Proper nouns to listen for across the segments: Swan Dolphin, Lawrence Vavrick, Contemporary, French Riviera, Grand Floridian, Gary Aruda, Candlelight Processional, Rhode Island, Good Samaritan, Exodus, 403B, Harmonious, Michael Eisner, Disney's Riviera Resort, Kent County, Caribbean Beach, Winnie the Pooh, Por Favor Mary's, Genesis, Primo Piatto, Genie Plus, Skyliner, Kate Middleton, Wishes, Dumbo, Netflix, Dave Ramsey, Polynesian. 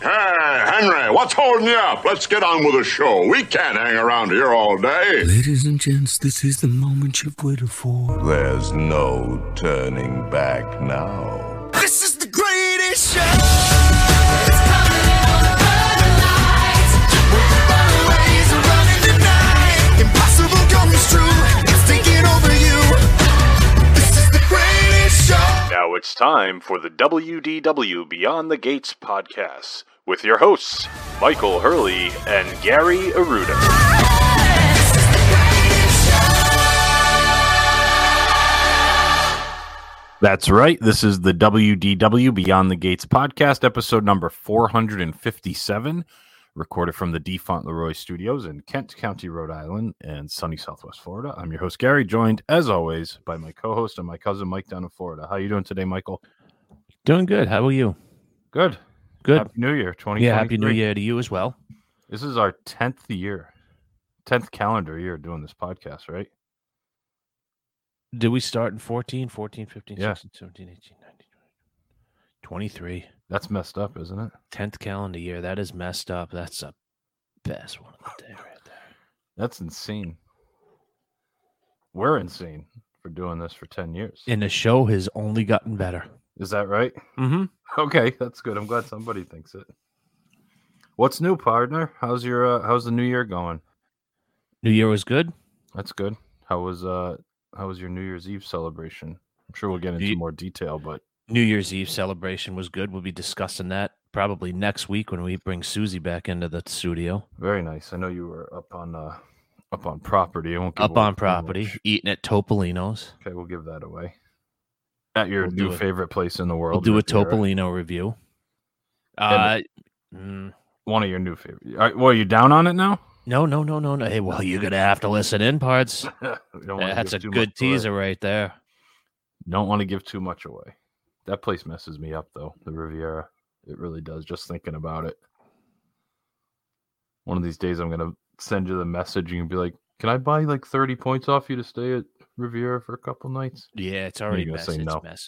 Hey, Henry, what's holding you up? Let's get on with the show. We can't hang around here all day. Ladies and gents, this is the moment you've waited for. There's no turning back now. This is the greatest show. It's coming on the burning lights. With the runaways running tonight. Impossible comes true. It's taking over you. This is the greatest show. Now it's time for the WDW Beyond the Gates podcast. With your hosts, Michael Hurley and Gary Aruda. That's right. This is the WDW Beyond the Gates podcast, episode number 457, recorded from the DeFont Leroy Studios in Kent County, Rhode Island, and sunny Southwest Florida. I'm your host, Gary, joined, as always, by my co-host and my cousin, Mike, down in Florida. How are you doing today, Michael? Doing good. How are you? Good. Good. Happy New Year, 2023. Yeah, Happy New Year to you as well. This is our 10th year, 10th calendar year doing this podcast, right? Did we start in 14, 15, yeah. 16, 17, 18, 19, 23. That's messed up, isn't it? 10th calendar year. That is messed up. That's the best one of the day right there. That's insane. We're insane for doing this for 10 years. And the show has only gotten better. Is that right? Mm-hmm. Okay, that's good. I'm glad somebody thinks it. What's new, partner? How's your how's the new year going? New year was good. That's good. How was your New Year's Eve celebration? I'm sure we'll get into more detail, but New Year's Eve celebration was good. We'll be discussing that probably next week when we bring Susie back into the studio. Very nice. I know you were up on property. I won't give up on property, eating at Topolino's. Okay, we'll give that away. At your new favorite place in the world. We'll do a Topolino review. One of your new favorites. Well, are you down on it now? No. Hey, well, you're going to have to listen in, parts. That's a good teaser right there. Don't want to give too much away. That place messes me up, though, the Riviera. It really does, just thinking about it. One of these days, I'm going to send you the message and be like, can I buy like 30 points off you to stay at Riviera for a couple nights? Yeah, it's already messing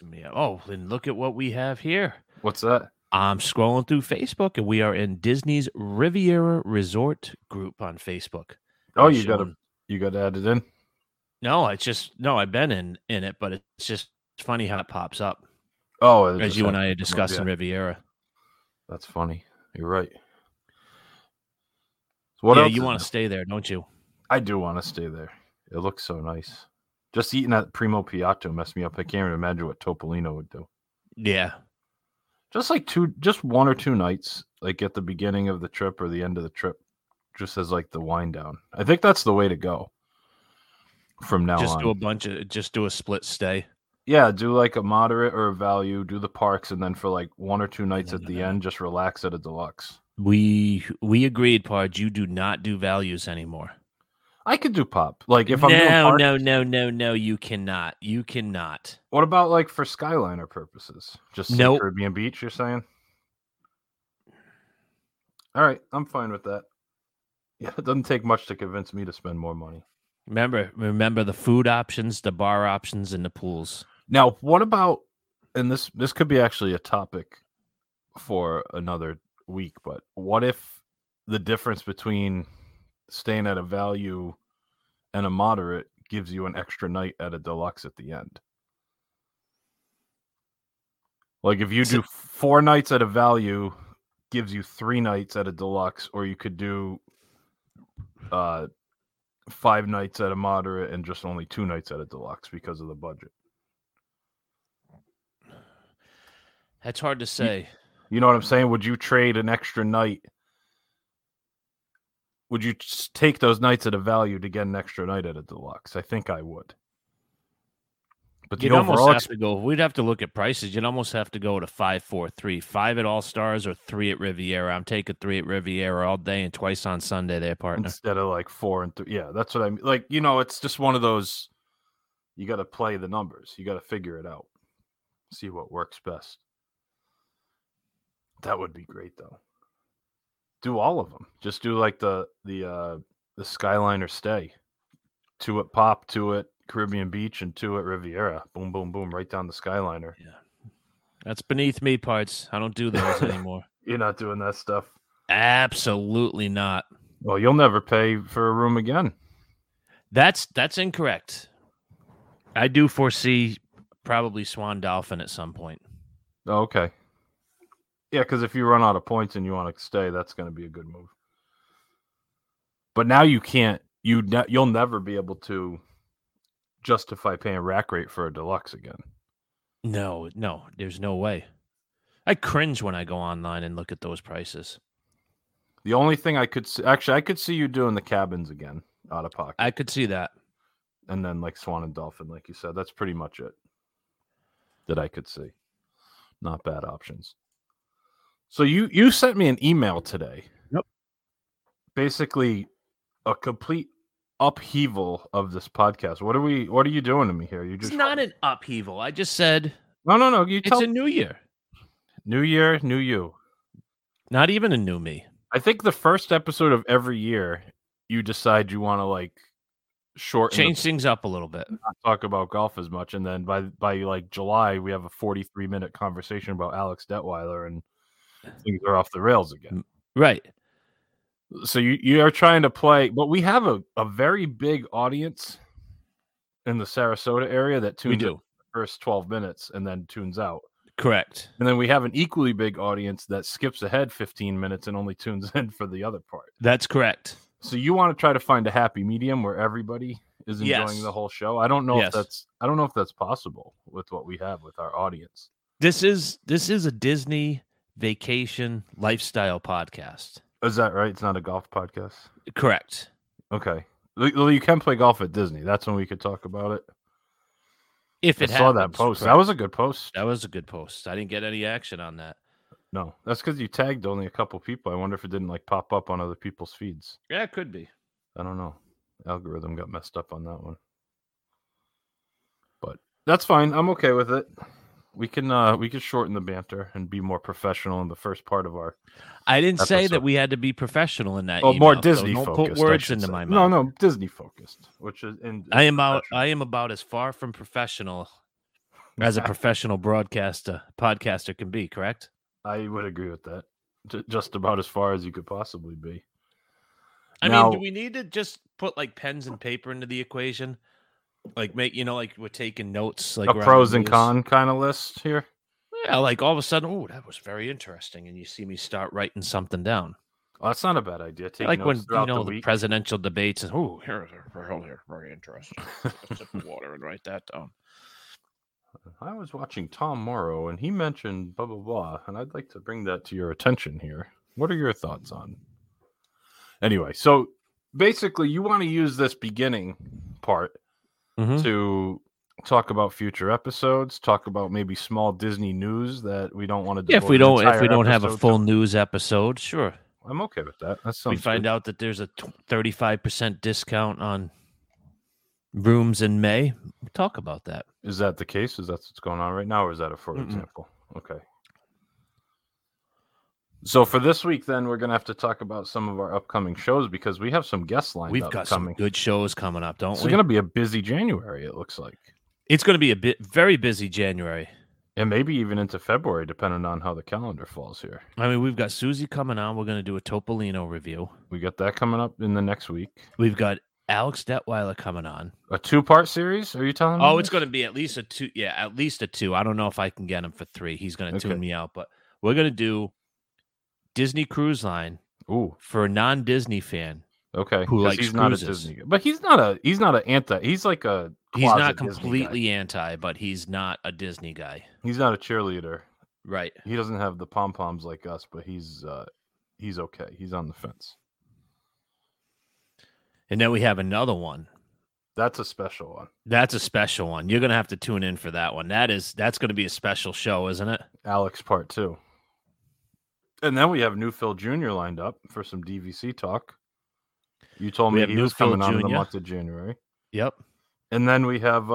me up. Oh, and look at what we have here. What's that? I'm scrolling through Facebook, and we are in Disney's Riviera Resort group on Facebook. Oh, you got to add it in? No, I've been in it, but it's just funny how it pops up. Oh, as you and I are discussing Riviera. That's funny. You're right. So what else? You want to stay there, don't you? I do want to stay there. It looks so nice. Just eating at Primo Piatto messed me up. I can't even imagine what Topolino would do. Yeah. Just one or two nights, like at the beginning of the trip or the end of the trip, just as like the wind down. I think that's the way to go from now on. Just do a split stay. Yeah, do like a moderate or a value, do the parks, and then for like one or two nights at the end, just relax at a deluxe. We agreed, Pard, you do not do values anymore. I could do pop. Like if I'm no, you cannot. You cannot. What about like for Skyliner purposes? Just Caribbean Beach, you're saying? All right, I'm fine with that. Yeah, it doesn't take much to convince me to spend more money. Remember the food options, the bar options, and the pools. Now, what about, and this could be actually a topic for another week, but what if the difference between staying at a value and a moderate gives you an extra night at a deluxe at the end? Like if you do 4 nights at a value, gives you 3 nights at a deluxe, or you could do 5 nights at a moderate and just only 2 nights at a deluxe because of the budget. That's hard to say. You know what I'm saying? Would you trade an extra night? Would you take those nights at a value to get an extra night at a deluxe? I think I would. But you'd almost have to go. We'd have to look at prices. You'd almost have to go to 5, 4, 3, 5 at All Stars or 3 at Riviera. I'm taking 3 at Riviera all day and twice on Sunday, there, partner. Instead of like 4 and 3. Yeah, that's what I mean. Like, you know, it's just one of those. You got to play the numbers. You got to figure it out. See what works best. That would be great, though. Do all of them. Just do like the Skyline or Stay. 2 at Pop, 2 at Caribbean Beach, and 2 at Riviera. Boom, boom, boom, right down the Skyliner. Yeah, that's beneath me, parts. I don't do those anymore. You're not doing that stuff? Absolutely not. Well, you'll never pay for a room again. That's incorrect. I do foresee probably Swan Dolphin at some point. Oh, okay. Yeah, because if you run out of points and you want to stay, that's going to be a good move. But now you can't. You'll never be able to justify paying rack rate for a deluxe again. No, there's no way. I cringe when I go online and look at those prices. The only thing I could see, actually, I could see you doing the cabins again out of pocket. I could see that. And then like Swan and Dolphin, like you said, that's pretty much it that I could see. Not bad options. So you sent me an email today. Yep. Basically a complete upheaval of this podcast. What are you doing to me here? It's not an upheaval. I just said no. It's a new year. New year, new you. Not even a new me. I think the first episode of every year, you decide you want to like change things up a little bit. Not talk about golf as much, and then by like July, we have a 43-minute conversation about Alex Detweiler, and things are off the rails again. Right. So you are trying to play, but we have a very big audience in the Sarasota area that tunes in the first 12 minutes and then tunes out. Correct. And then we have an equally big audience that skips ahead 15 minutes and only tunes in for the other part. That's correct. So you want to try to find a happy medium where everybody is enjoying the whole show. I don't know if that's possible with what we have with our audience. This is a Disney vacation lifestyle podcast. Is that right? It's not a golf podcast? Correct. Okay. Well, you can play golf at Disney. That's when we could talk about it. If it happens. I saw that post. Correct. That was a good post. I didn't get any action on that. No. That's because you tagged only a couple people. I wonder if it didn't like pop up on other people's feeds. Yeah, it could be. I don't know. Algorithm got messed up on that one. But that's fine. I'm okay with it. We can shorten the banter and be more professional in the first part of our. I didn't say that we had to be professional in that. Oh, more Disney focused. Don't put words into my mouth. No, Disney focused, which is. I am about as far from professional as a professional podcaster can be. Correct. I would agree with that. Just about as far as you could possibly be. I mean, do we need to just put like pens and paper into the equation? Like we're taking notes, like a pros and cons kind of list here. Yeah, like all of a sudden, oh, that was very interesting, and you see me start writing something down. Well, that's not a bad idea. Take like notes when the presidential debates, and oh, here's very interesting. Sip the water and write that down. I was watching Tom Morrow, and he mentioned blah blah blah, and I'd like to bring that to your attention here. What are your thoughts on? Anyway, so basically, you want to use this beginning part. Mm-hmm. To talk about future episodes, talk about maybe small Disney news that we don't want to. Yeah, if we don't have a full news episode, sure, I'm okay with that. We find out that there's a 35% discount on rooms in May. We'll talk about that. Is that the case? Is that what's going on right now, or is that a for example? Okay. So for this week, then, we're going to have to talk about some of our upcoming shows because we have some guests lined up. We've got some good shows coming up, don't we? It's going to be a busy January, it looks like. It's going to be a very busy January. And maybe even into February, depending on how the calendar falls here. I mean, we've got Susie coming on. We're going to do a Topolino review. We got that coming up in the next week. We've got Alex Detweiler coming on. A 2-part series? Are you telling me? Oh, it's going to be at least a 2. Yeah, at least a 2. I don't know if I can get him for 3. He's going to tune me out, but we're going to do Disney Cruise Line. Ooh. For a non-Disney fan. Okay. Who likes he's cruises. Not a Disney, but he's not an anti. He's like a he's not completely anti, but he's not a Disney guy. He's not a cheerleader. Right. He doesn't have the pom-poms like us, but he's okay. He's on the fence. And then we have another one That's a special one. That's a special one. You're going to have to tune in for that one. That's going to be a special show, isn't it? Alex Part 2. And then we have Newfield Jr. lined up for some DVC talk. You told me he was coming on in the month of January. Yep. And then we have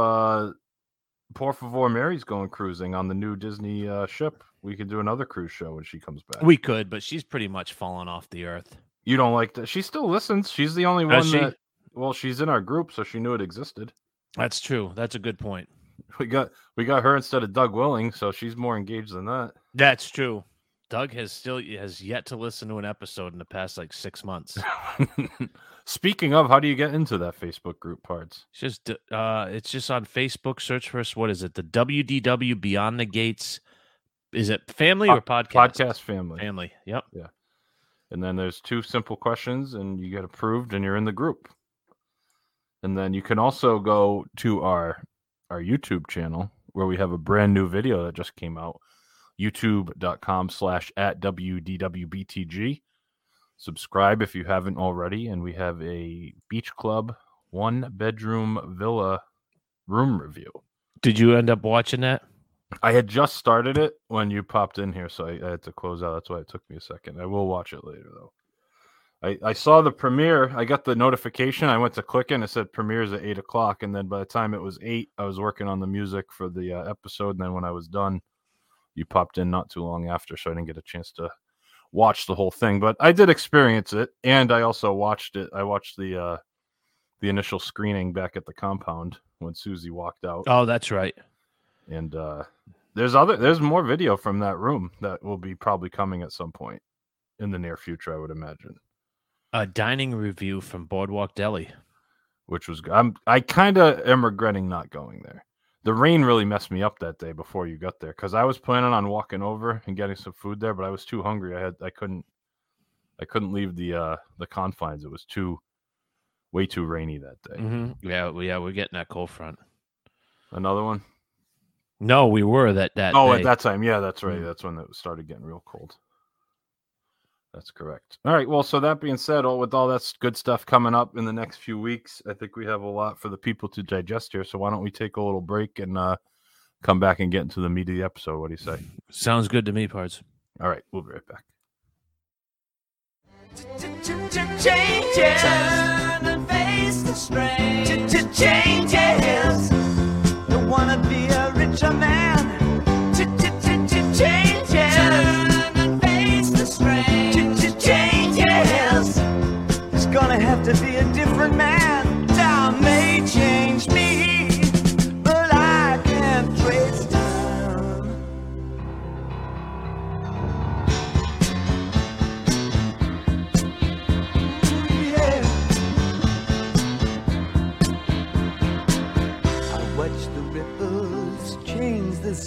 Por Favor Mary's going cruising on the new Disney ship. We could do another cruise show when she comes back. We could, but she's pretty much fallen off the earth. You don't like that? She still listens. She's the only one that... Well, she's in our group, so she knew it existed. That's true. That's a good point. We got her instead of Doug Willing, so she's more engaged than that. That's true. Doug has yet to listen to an episode in the past, 6 months. Speaking of, how do you get into that Facebook group, Pards? It's just on Facebook. Search for us. What is it? The WDW Beyond the Gates. Is it family or podcast? Podcast family. Family, yep. Yeah. And then there's 2 simple questions, and you get approved, and you're in the group. And then you can also go to our YouTube channel, where we have a brand new video that just came out. youtube.com/@WDWBTG. Subscribe if you haven't already. And we have a Beach Club 1-bedroom villa room review. Did you end up watching that? I had just started it when you popped in here, so I had to close out. That's why it took me a second. I will watch it later, though. I saw the premiere. I got the notification. I went to click in. It said premieres at 8 o'clock. And then by the time it was 8, I was working on the music for the episode. And then when I was done, you popped in not too long after, so I didn't get a chance to watch the whole thing. But I did experience it, and I also watched it. I watched the initial screening back at the compound when Susie walked out. Oh, that's right. And there's more video from that room that will be probably coming at some point in the near future, I would imagine. A dining review from Boardwalk Deli, which was I kind of am regretting not going there. The rain really messed me up that day before you got there, because I was planning on walking over and getting some food there, but I was too hungry. I couldn't leave the confines. It was way too rainy that day. Mm-hmm. Yeah, we're getting that cold front. Another one? No, we were that day. At that time, yeah, that's right. Mm-hmm. That's when it started getting real cold. That's correct. All right. Well, so that being said, with all that good stuff coming up in the next few weeks, I think we have a lot for the people to digest here. So why don't we take a little break and come back and get into the meat of the episode? What do you say? Sounds good to me, Pards. All right. We'll be right back. Changes. Turn and face the strain. Changes. Don't want to be a richer man. Changes. Turn and face the strain. Gonna have to be a different man. Time may change me, but I can't trace time. Yeah. I watch the ripples change their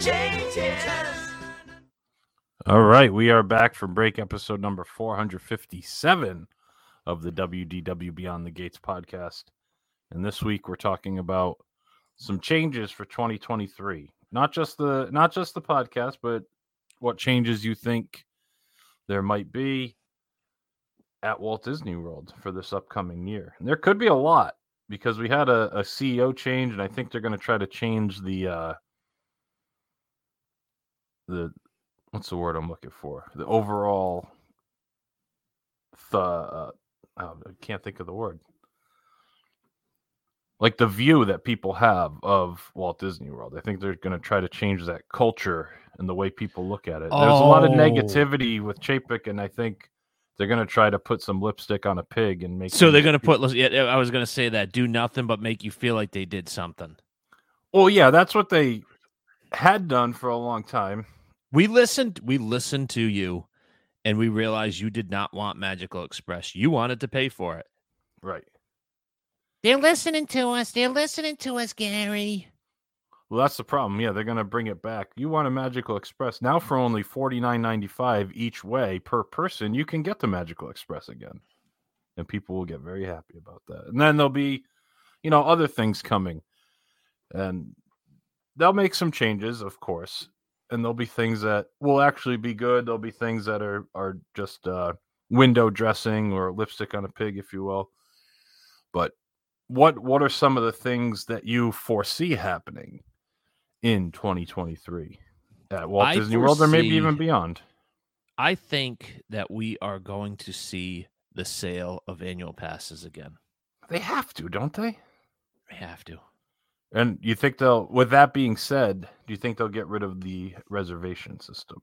Changes. All right, we are back from break, episode number 457 of the WDW Beyond the Gates podcast. And this week we're talking about some changes for 2023. Not just the podcast, but what changes you think there might be at Walt Disney World for this upcoming year. And there could be a lot, because we had a CEO change, and I think they're going to try to change the what's the word I'm looking for? The overall... I can't think of the word. Like the view that people have of Walt Disney World. I think they're going to try to change that culture and the way people look at it. Oh. There's a lot of negativity with Chapek, and I think they're going to try to put some lipstick on a pig and make... So they're going to put... I was going to say that. Do nothing but make you feel like they did something. Well, yeah, that's what they had done for a long time. We listened to you, and we realized you did not want Magical Express. You wanted to pay for it. Right. They're listening to us. They're listening to us, Gary. Well, that's the problem. Yeah, they're going to bring it back. You want a Magical Express. Now for only $49.95 each way per person, you can get the Magical Express again. And people will get very happy about that. And then there'll be, you know, other things coming. And they'll make some changes, of course. And there'll be things that will actually be good. There'll be things that are just window dressing or lipstick on a pig, if you will. But what are some of the things that you foresee happening in 2023 at Walt Disney World, or maybe even beyond? I think that we are going to see the sale of annual passes again. They have to, don't they? They have to. And you think they'll, with that being said, do you think they'll get rid of the reservation system?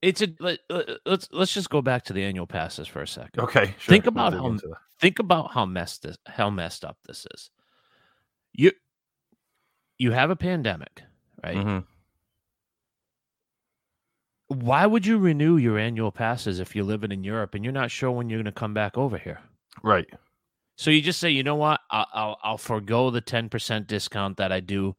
It's a let's just go back to the annual passes for a second. Okay, sure. Think about how messed up this is. You have a pandemic, right? Mm-hmm. Why would you renew your annual passes if you're living in Europe and you're not sure when you're going to come back over here? Right. So you just say, you know what? I'll forego the 10% discount that I do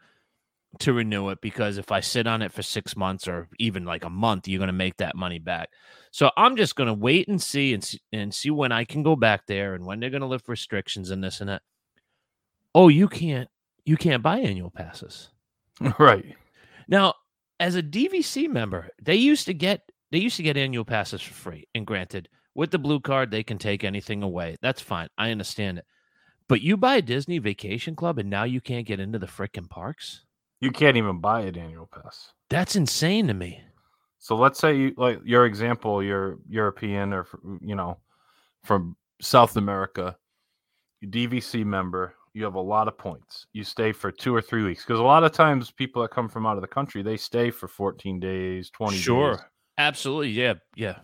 to renew it, because if I sit on it for 6 months or even like a month, you're going to make that money back. So I'm just going to wait and see when I can go back there and when they're going to lift restrictions and this and that. Oh, you can't buy annual passes. Right. Now, as a DVC member, they used to get annual passes for free. And granted, with the blue card, they can take anything away. That's fine. I understand it. But you buy a Disney Vacation Club and now you can't get into the frickin' parks? You can't even buy an annual pass. That's insane to me. So let's say you, like your example, you're European or, you know, from South America, DVC member, you have a lot of points. You stay for 2 or 3 weeks. Because a lot of times people that come from out of the country, they stay for 14 days, 20 days. Sure. Absolutely. Yeah. Yeah.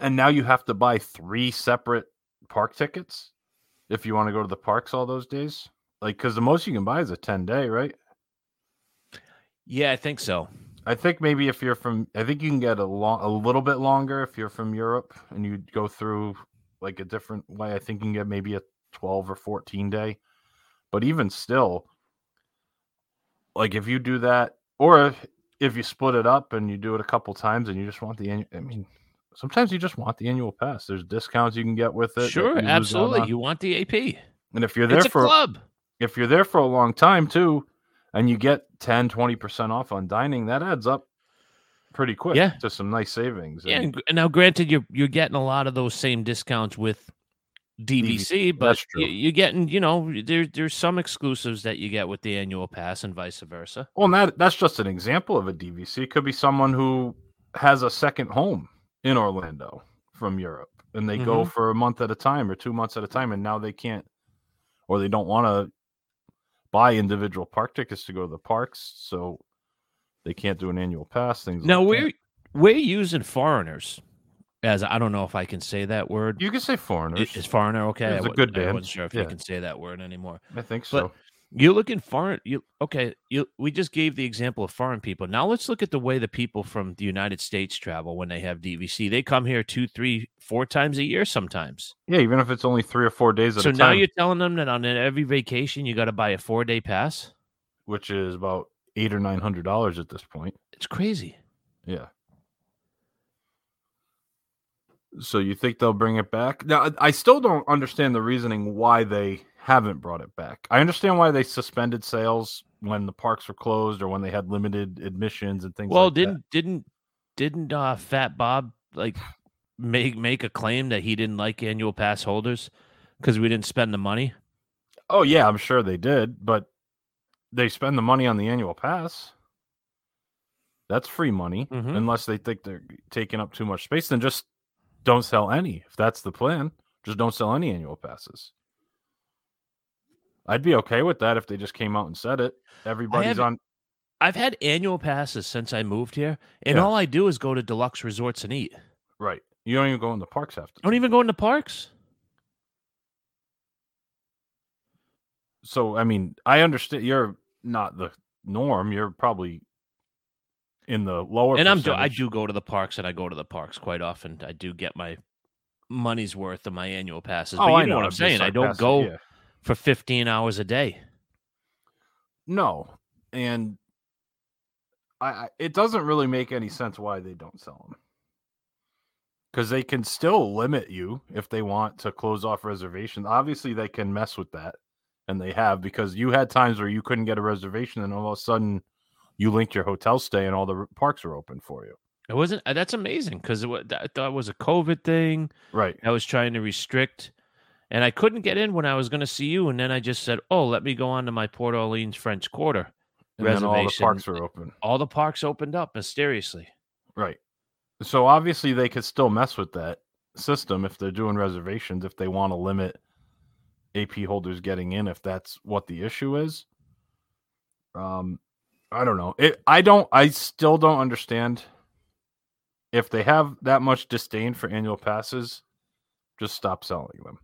And now you have to buy 3 separate park tickets if you want to go to the parks all those days. Like, because the most you can buy is a 10-day, right? Yeah, I think so. I think maybe if you're from, I think you can get a little bit longer if you're from Europe and you go through like a different way. I think you can get maybe a 12 or 14 day. But even still, like if you do that, or if you split it up and you do it a couple times and you just want the annual, I mean, sometimes you just want the annual pass. There's discounts you can get with it. Sure, absolutely. You want the AP. And if you're there if you're there for a long time too, and you get 10, 20% off on dining, that adds up pretty quick to some nice savings. Yeah, and now granted, you're getting a lot of those same discounts with DVC, but you're getting, you know, there's some exclusives that you get with the annual pass and vice versa. Well, and that's just an example of a DVC. It could be someone who has a second home in Orlando from Europe, and they go for a month at a time or 2 months at a time, and now they can't or they don't want to buy individual park tickets to go to the parks, so they can't do an annual pass. Things now, like we're using foreigners as, I don't know if I can say that word. You can say foreigners. Is foreigner okay? It's a good band. I wasn't sure if you can say that word anymore. I think so. But you're looking foreign. We just gave the example of foreign people. Now let's look at the way the people from the United States travel when they have DVC. They come here 2, 3, 4 times a year sometimes. Yeah, even if it's only 3 or 4 days at a time. So now you're telling them that on every vacation you got to buy a 4-day pass, which is about $800 or $900 at this point. It's crazy. Yeah. So you think they'll bring it back? Now I still don't understand the reasoning why they haven't brought it back. I understand why they suspended sales when the parks were closed or when they had limited admissions and things. Well, like didn't Fat Bob like make a claim that he didn't like annual pass holders because we didn't spend the money? Oh yeah, I'm sure they did, but they spend the money on the annual pass. That's free money, unless they think they're taking up too much space. Then just don't sell any. If that's the plan, just don't sell any annual passes. I'd be okay with that if they just came out and said it. I've had annual passes since I moved here, and all I do is go to deluxe resorts and eat. Right. You don't even go in the parks after. I don't even go in the parks. So, I mean, I understand you're not the norm. You're probably in the lower percentage. I do go to the parks, and I go to the parks quite often. I do get my money's worth of my annual passes. Oh, but you know what I'm saying. I don't go for 15 hours a day. No. And it doesn't really make any sense why they don't sell them. Because they can still limit you if they want to close off reservations. Obviously, they can mess with that. And they have, because you had times where you couldn't get a reservation and all of a sudden you linked your hotel stay and all the parks were open for you. It wasn't. That's amazing, because I thought it was a COVID thing. Right. I was trying to restrict and I couldn't get in when I was going to see you. And then I just said, oh, let me go on to my Port Orleans French Quarter reservation. And then all the parks were open. All the parks opened up mysteriously. Right. So obviously they could still mess with that system if they're doing reservations, if they want to limit AP holders getting in, if that's what the issue is. I don't know. I still don't understand. If they have that much disdain for annual passes, just stop selling them.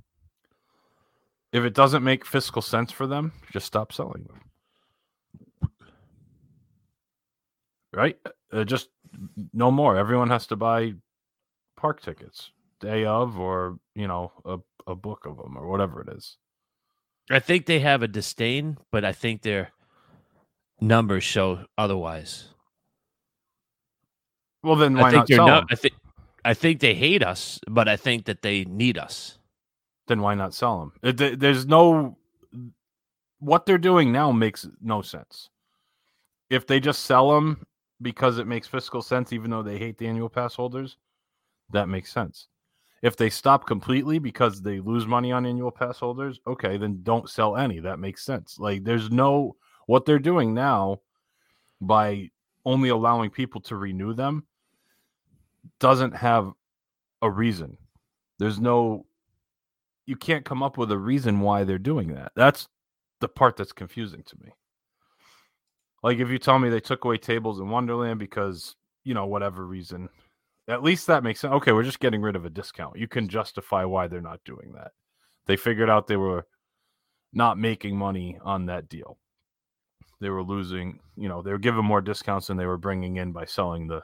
If it doesn't make fiscal sense for them, just stop selling them. Right? Just no more. Everyone has to buy park tickets day of, or, you know, a book of them or whatever it is. I think they have a disdain, but I think their numbers show otherwise. Well, then why not sell them? I think they hate us, but I think that they need us. Then why not sell them? There's no... What they're doing now makes no sense. If they just sell them because it makes fiscal sense, even though they hate the annual pass holders, that makes sense. If they stop completely because they lose money on annual pass holders, okay, then don't sell any. That makes sense. Like, there's no... What they're doing now by only allowing people to renew them doesn't have a reason. There's no... You can't come up with a reason why they're doing that. That's the part that's confusing to me. Like, if you tell me they took away tables in Wonderland because, you know, whatever reason... At least that makes sense. Okay, we're just getting rid of a discount. You can justify why they're not doing that. They figured out they were not making money on that deal. They were losing, you know, they were giving more discounts than they were bringing in by selling the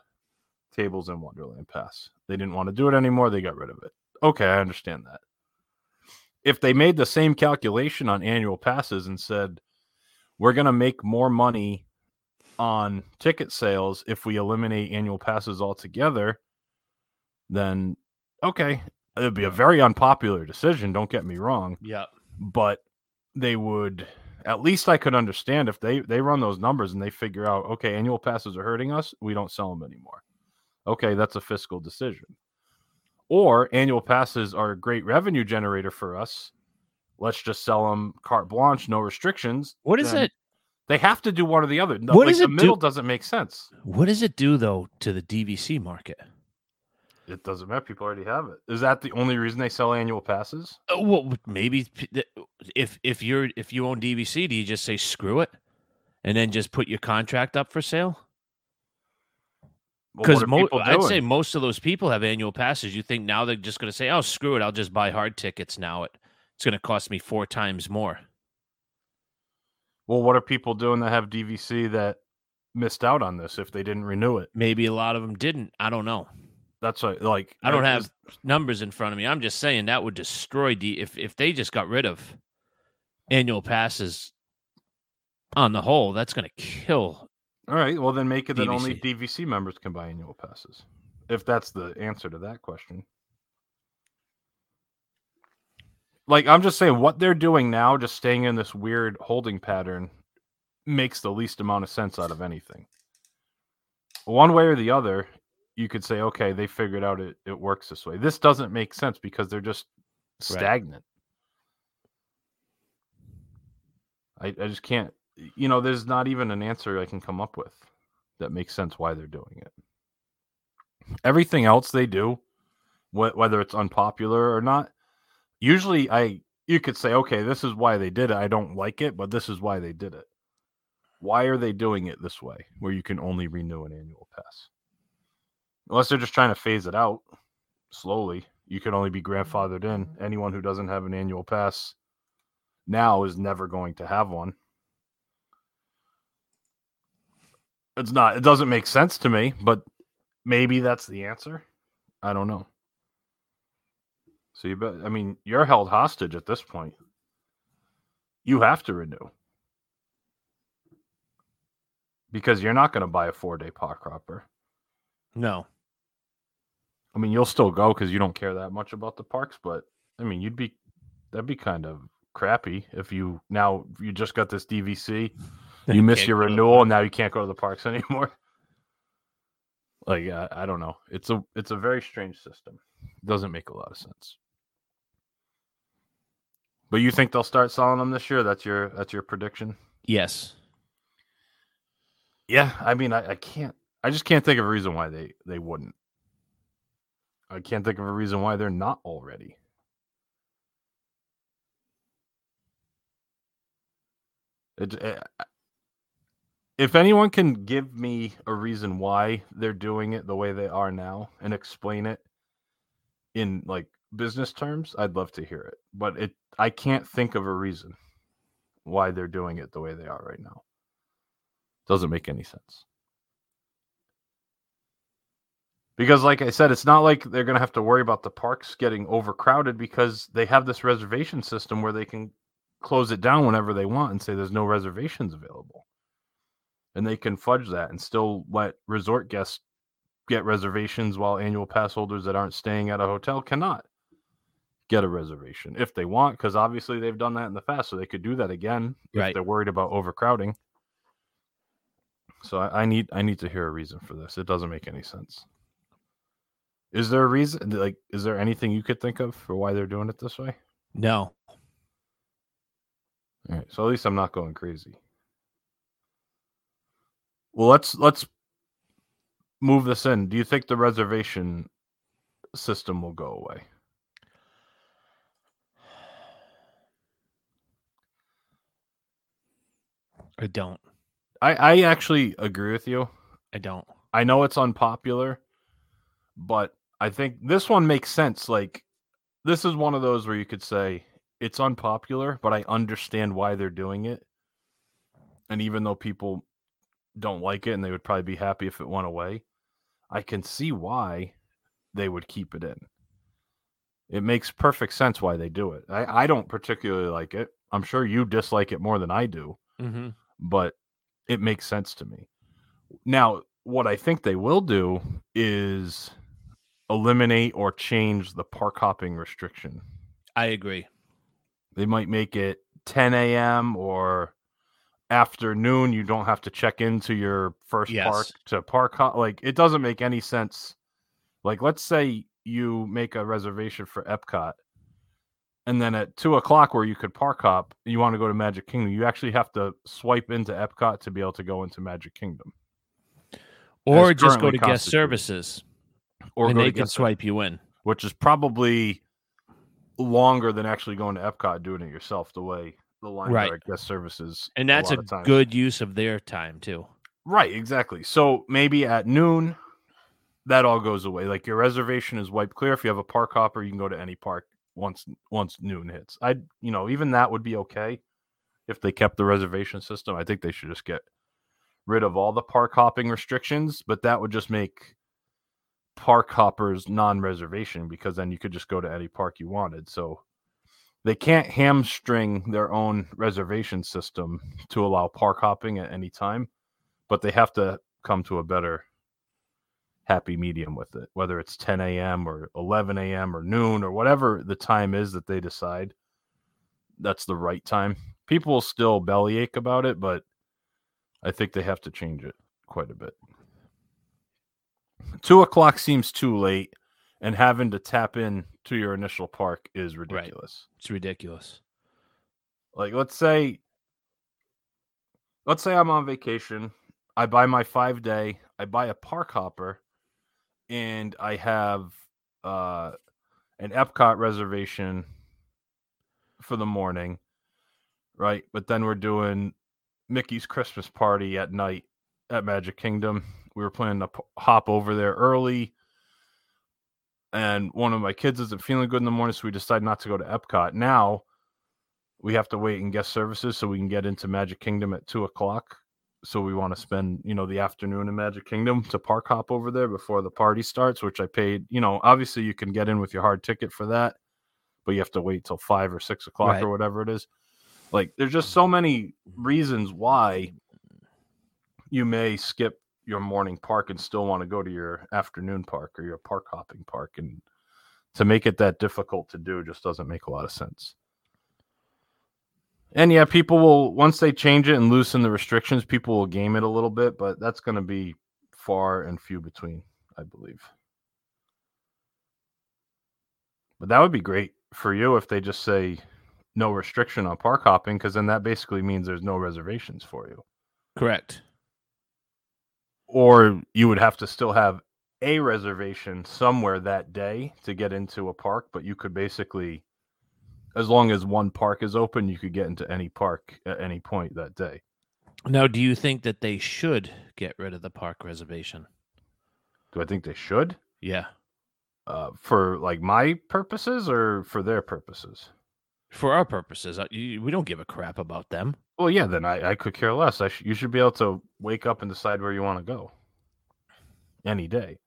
tables in Wonderland Pass. They didn't want to do it anymore. They got rid of it. Okay, I understand that. If they made the same calculation on annual passes and said, we're going to make more money on ticket sales if we eliminate annual passes altogether, then, okay, it would be a very unpopular decision, don't get me wrong. Yeah. But they would, at least I could understand if they run those numbers and they figure out, okay, annual passes are hurting us, we don't sell them anymore. Okay, that's a fiscal decision. Or annual passes are a great revenue generator for us, let's just sell them carte blanche, no restrictions. What is it? They have to do one or the other. What does it do? The middle doesn't make sense. What does it do, though, to the DVC market? It doesn't matter. People already have it. Is that the only reason they sell annual passes? Well, maybe if you own DVC, do you just say screw it and then just put your contract up for sale? Because I'd say most of those people have annual passes. You think now they're just going to say, "Oh, screw it, I'll just buy hard tickets now. It's going to cost me 4 times more." Well, what are people doing that have DVC that missed out on this if they didn't renew it? Maybe a lot of them didn't. I don't know. That's what, like, I don't have numbers in front of me. I'm just saying that would destroy if they just got rid of annual passes on the whole. That's going to kill. All right. Well, then make it that only DVC members can buy annual passes, if that's the answer to that question. Like, I'm just saying what they're doing now, just staying in this weird holding pattern, makes the least amount of sense out of anything. One way or the other, you could say, okay, they figured out it works this way. This doesn't make sense because they're just stagnant. Right. I just can't, you know, there's not even an answer I can come up with that makes sense why they're doing it. Everything else they do, whether it's unpopular or not, usually you could say, okay, this is why they did it. I don't like it, but this is why they did it. Why are they doing it this way, where you can only renew an annual pass? Unless they're just trying to phase it out slowly. You can only be grandfathered in. Anyone who doesn't have an annual pass now is never going to have one. It doesn't make sense to me, but maybe that's the answer. I don't know. So you bet. I mean, you're held hostage at this point. You have to renew because you're not going to buy a 4-day park hopper. No. I mean, you'll still go because you don't care that much about the parks, but I mean, that'd be kind of crappy if you just got this DVC, you miss your renewal, and now you can't go to the parks anymore. Like, I don't know. It's a very strange system. It doesn't make a lot of sense. But you think they'll start selling them this year? That's your prediction? Yes. Yeah, I mean, I just can't think of a reason why they wouldn't. I can't think of a reason why they're not already. If anyone can give me a reason why they're doing it the way they are now and explain it in like business terms, I'd love to hear it. But I can't think of a reason why they're doing it the way they are right now. Doesn't make any sense. Because like I said, it's not like they're going to have to worry about the parks getting overcrowded because they have this reservation system where they can close it down whenever they want and say there's no reservations available. And they can fudge that and still let resort guests get reservations while annual pass holders that aren't staying at a hotel cannot get a reservation if they want, because obviously they've done that in the past, so they could do that again if they're worried about overcrowding. So I need to hear a reason for this. It doesn't make any sense. Is there a reason? Like, is there anything you could think of for why they're doing it this way? No. All right. So at least I'm not going crazy. Well, let's move this in. Do you think the reservation system will go away? I don't. I actually agree with you. I don't. I know it's unpopular, but I think this one makes sense. Like, this is one of those where you could say it's unpopular, but I understand why they're doing it. And even though people don't like it and they would probably be happy if it went away, I can see why they would keep it in. It makes perfect sense why they do it. I don't particularly like it. I'm sure you dislike it more than I do, but it makes sense to me. Now, what I think they will do is eliminate or change the park hopping restriction. I agree. They might make it 10 a.m. or afternoon. You don't have to check into your first park to park hop. Like, it doesn't make any sense. Like, let's say you make a reservation for Epcot, and then at 2:00 where you could park hop, you want to go to Magic Kingdom, you actually have to swipe into Epcot to be able to go into Magic Kingdom. Or just go to guest services, and they can swipe you in. Which is probably longer than actually going to Epcot, doing it yourself, the way the line are at guest services. And that's a good use of their time, too. Right, exactly. So maybe at noon, that all goes away. Like, your reservation is wiped clear. If you have a park hopper, you can go to any park once noon hits. Even that would be okay if they kept the reservation system. I think they should just get rid of all the park hopping restrictions, but that would just make park hoppers non-reservation, because then you could just go to any park you wanted. So they can't hamstring their own reservation system to allow park hopping at any time, but they have to come to a better happy medium with it, whether it's 10 a.m. or 11 a.m. or noon or whatever the time is that they decide that's the right time. People still bellyache about it, but I think they have to change it quite a bit. 2:00 seems too late, and having to tap in to your initial park is ridiculous. Right. It's ridiculous. Like, let's say I'm on vacation. I buy my 5-day. I buy a park hopper, and I have an Epcot reservation for the morning, right? But then we're doing Mickey's Christmas party at night at Magic Kingdom. We were planning to hop over there early, and one of my kids isn't feeling good in the morning, so we decided not to go to Epcot. Now we have to wait in guest services so we can get into Magic Kingdom at 2:00. So we want to spend, the afternoon in Magic Kingdom to park hop over there before the party starts, which I paid. Obviously you can get in with your hard ticket for that. but you have to wait till 5 or 6 o'clock right. or whatever it is. Like, there's just so many reasons why you may skip your morning park and still want to go to your afternoon park or your park hopping park. And to make it that difficult to do just doesn't make a lot of sense. And yeah, people will, once they change it and loosen the restrictions, people will game it a little bit, but that's going to be far and few between, I believe. But that would be great for you if they just say no restriction on park hopping, because then that basically means there's no reservations for you. Correct. Or you would have to still have a reservation somewhere that day to get into a park, but you could basically, as long as one park is open, you could get into any park at any point that day. Now, do you think that they should get rid of the park reservation? Do I think they should? Yeah. For like my purposes or for their purposes? For our purposes. We don't give a crap about them. Well, yeah, then I could care less. You should be able to wake up and decide where you want to go any day.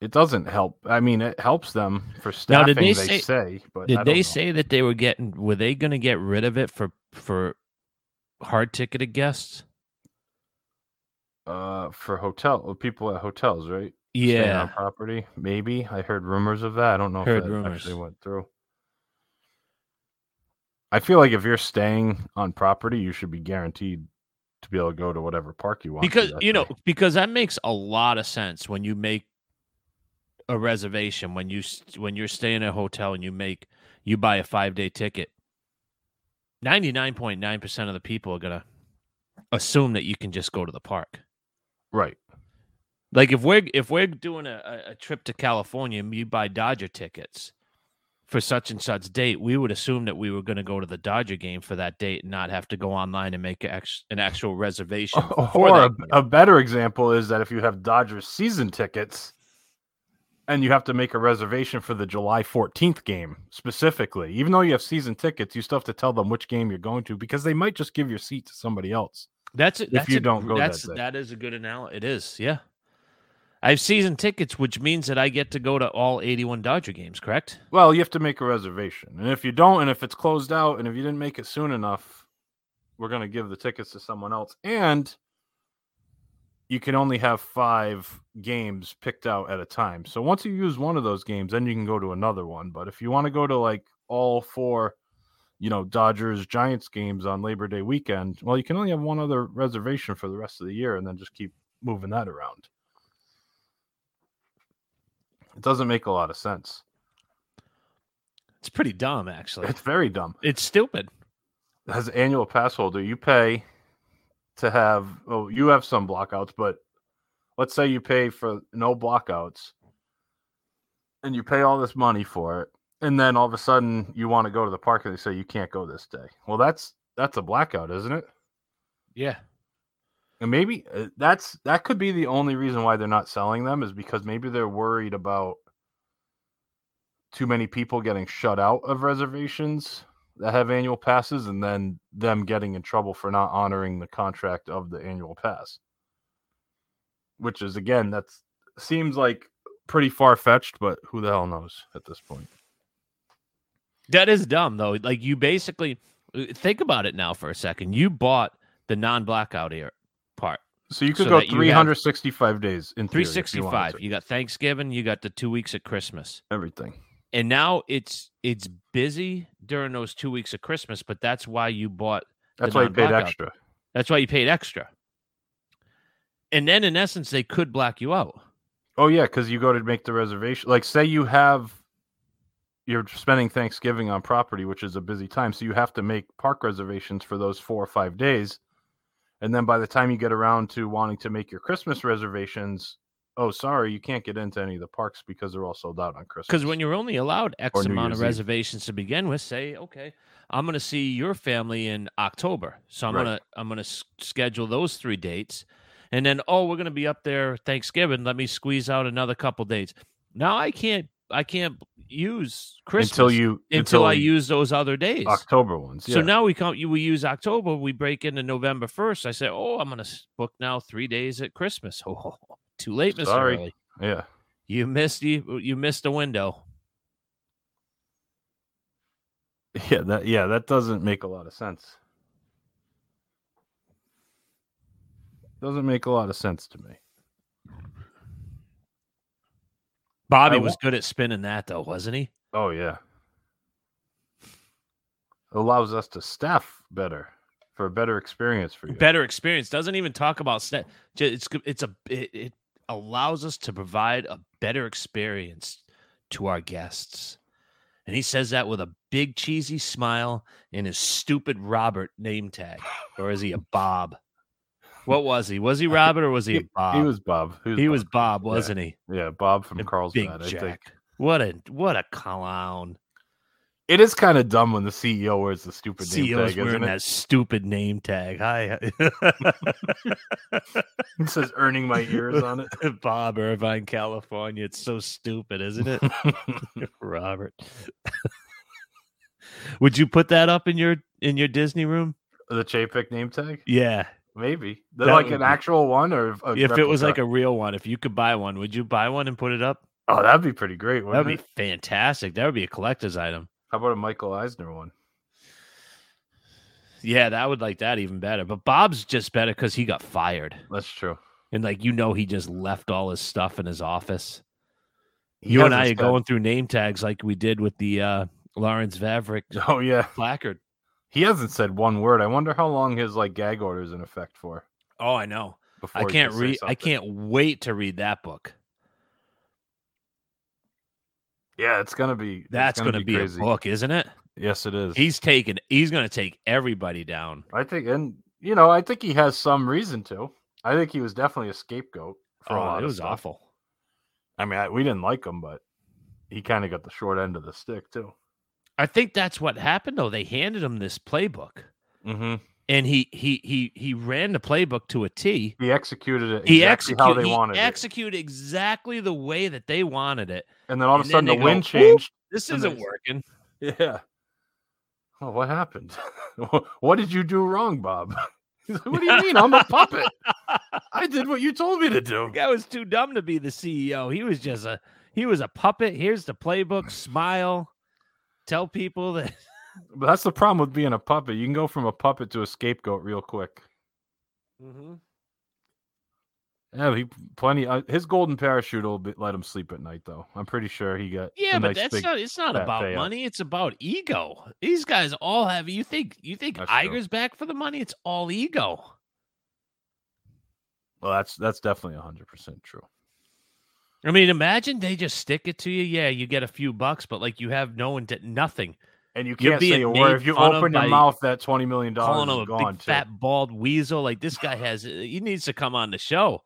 It doesn't help. I mean, it helps them for staffing. Now, did they say? But did they say that they were getting? Were they going to get rid of it for hard ticketed guests? For hotel people at hotels, right? Yeah, staying on property. Maybe I heard rumors of that. I don't know if that actually went through. I feel like if you're staying on property, you should be guaranteed to be able to go to whatever park you want. Because because that makes a lot of sense when you make a reservation, when you're staying at a hotel and you buy a 5-day ticket, 99.9% of the people are gonna assume that you can just go to the park, right? Like if we're doing a trip to California and you buy Dodger tickets for such and such date, we would assume that we were going to go to the Dodger game for that date and not have to go online and make an actual reservation. Or a better example is that if you have Dodgers season tickets, and you have to make a reservation for the July 14th game specifically. Even though you have season tickets, you still have to tell them which game you're going to because they might just give your seat to somebody else. That is a good analogy. It is, yeah. I have season tickets, which means that I get to go to all 81 Dodger games, correct? Well, you have to make a reservation. And if you don't, and if it's closed out, and if you didn't make it soon enough, we're going to give the tickets to someone else. And you can only have 5 games picked out at a time. So once you use one of those games, then you can go to another one. But if you want to go to like all 4, Dodgers Giants games on Labor Day weekend, well, you can only have one other reservation for the rest of the year and then just keep moving that around. It doesn't make a lot of sense. It's pretty dumb, actually. It's very dumb. It's stupid. As an annual pass holder, you pay to have, you have some blockouts, but let's say you pay for no blockouts and you pay all this money for it. And then all of a sudden you want to go to the park and they say, you can't go this day. Well, that's a blackout, isn't it? Yeah. And maybe that could be the only reason why they're not selling them is because maybe they're worried about too many people getting shut out of reservations that have annual passes and then them getting in trouble for not honoring the contract of the annual pass, which is, again, that seems like pretty far-fetched, but who the hell knows at this point? That is dumb, though. Like, you basically think about it now for a second. You bought the non-blackout part. So you could go 365 days in 365. You got Thanksgiving. You got the 2 weeks at Christmas. Everything. And now it's busy during those 2 weeks of Christmas, but that's why you bought. That's why you paid extra. That's why you paid extra. And then, in essence, they could black you out. Oh, yeah, because you go to make the reservation. Like, say you're spending Thanksgiving on property, which is a busy time, so you have to make park reservations for those 4 or 5 days. And then by the time you get around to wanting to make your Christmas reservations, oh, sorry, you can't get into any of the parks because they're all sold out on Christmas. Because when you're only allowed X amount of reservations to begin with, say, okay, I'm going to see your family in October, so I'm going to schedule those 3 dates, and then we're going to be up there Thanksgiving. Let me squeeze out another couple dates. Now I can't use Christmas until I use those other days, October ones. Yeah. So now we use October. We break into November 1st. I say, I'm going to book now 3 days at Christmas. Oh. Too late, Mr. Hurley. Yeah, you missed the window. That doesn't make a lot of sense. Doesn't make a lot of sense to me. Bobby was good at spinning that, though, wasn't he? Oh, yeah. Allows us to staff better for a better experience for you. Better experience. Doesn't even talk about staff. It allows us to provide a better experience to our guests. And he says that with a big cheesy smile and his stupid Robert name tag. Or is he a Bob? What was he? Was he Robert or was he a Bob? He was Bob. He was Bob, wasn't he? Yeah, Bob from Carlsbad, I think. What a clown. It is kind of dumb when the CEO wears the stupid CEO's name tag, isn't it? That stupid name tag. Hi. It says earning my ears on it. Bob Irvine, California. It's so stupid, isn't it? Robert. Would you put that up in your Disney room? The Chapek name tag? Yeah. Maybe. Like an actual one? If it was like a real one, if you could buy one, would you buy one and put it up? Oh, that'd be pretty great. That'd be fantastic. That would be a collector's item. How about a Michael Eisner one? Yeah, that would like that even better. But Bob's just better because he got fired. That's true. And he just left all his stuff in his office. You and I are going through name tags like we did with the Lawrence Vavrick placard. He hasn't said one word. I wonder how long his gag order is in effect for. Oh, I know. I can't wait to read that book. Yeah, it's gonna be. That's gonna be a book, isn't it? Yes, it is. He's gonna take everybody down. I think, and I think he has some reason to. I think he was definitely a scapegoat for a lot of stuff. It was awful. I mean, we didn't like him, but he kind of got the short end of the stick too. I think that's what happened, though. They handed him this playbook, and he ran the playbook to a T. He executed it exactly how they wanted it. He executed exactly the way that they wanted it. And then all of a sudden, the wind changed. This isn't working. Yeah. Oh, what happened? What did you do wrong, Bob? He's like, what do you mean? I'm a puppet. I did what you told me to do. That was too dumb to be the CEO. He was just a puppet. Here's the playbook. Smile. Tell people that. But that's the problem with being a puppet. You can go from a puppet to a scapegoat real quick. Mm-hmm. Yeah, his golden parachute will let him sleep at night, though. I'm pretty sure he got. Yeah, but it's not about money. It's about ego. These guys all have. You think Iger's back for the money? It's all ego. Well, that's definitely 100% true. I mean, imagine they just stick it to you. Yeah, you get a few bucks, but you have no one, nothing. And you can't say a word. If you open your mouth, that $20 million is gone. Calling him a big, fat, bald weasel. This guy he needs to come on the show.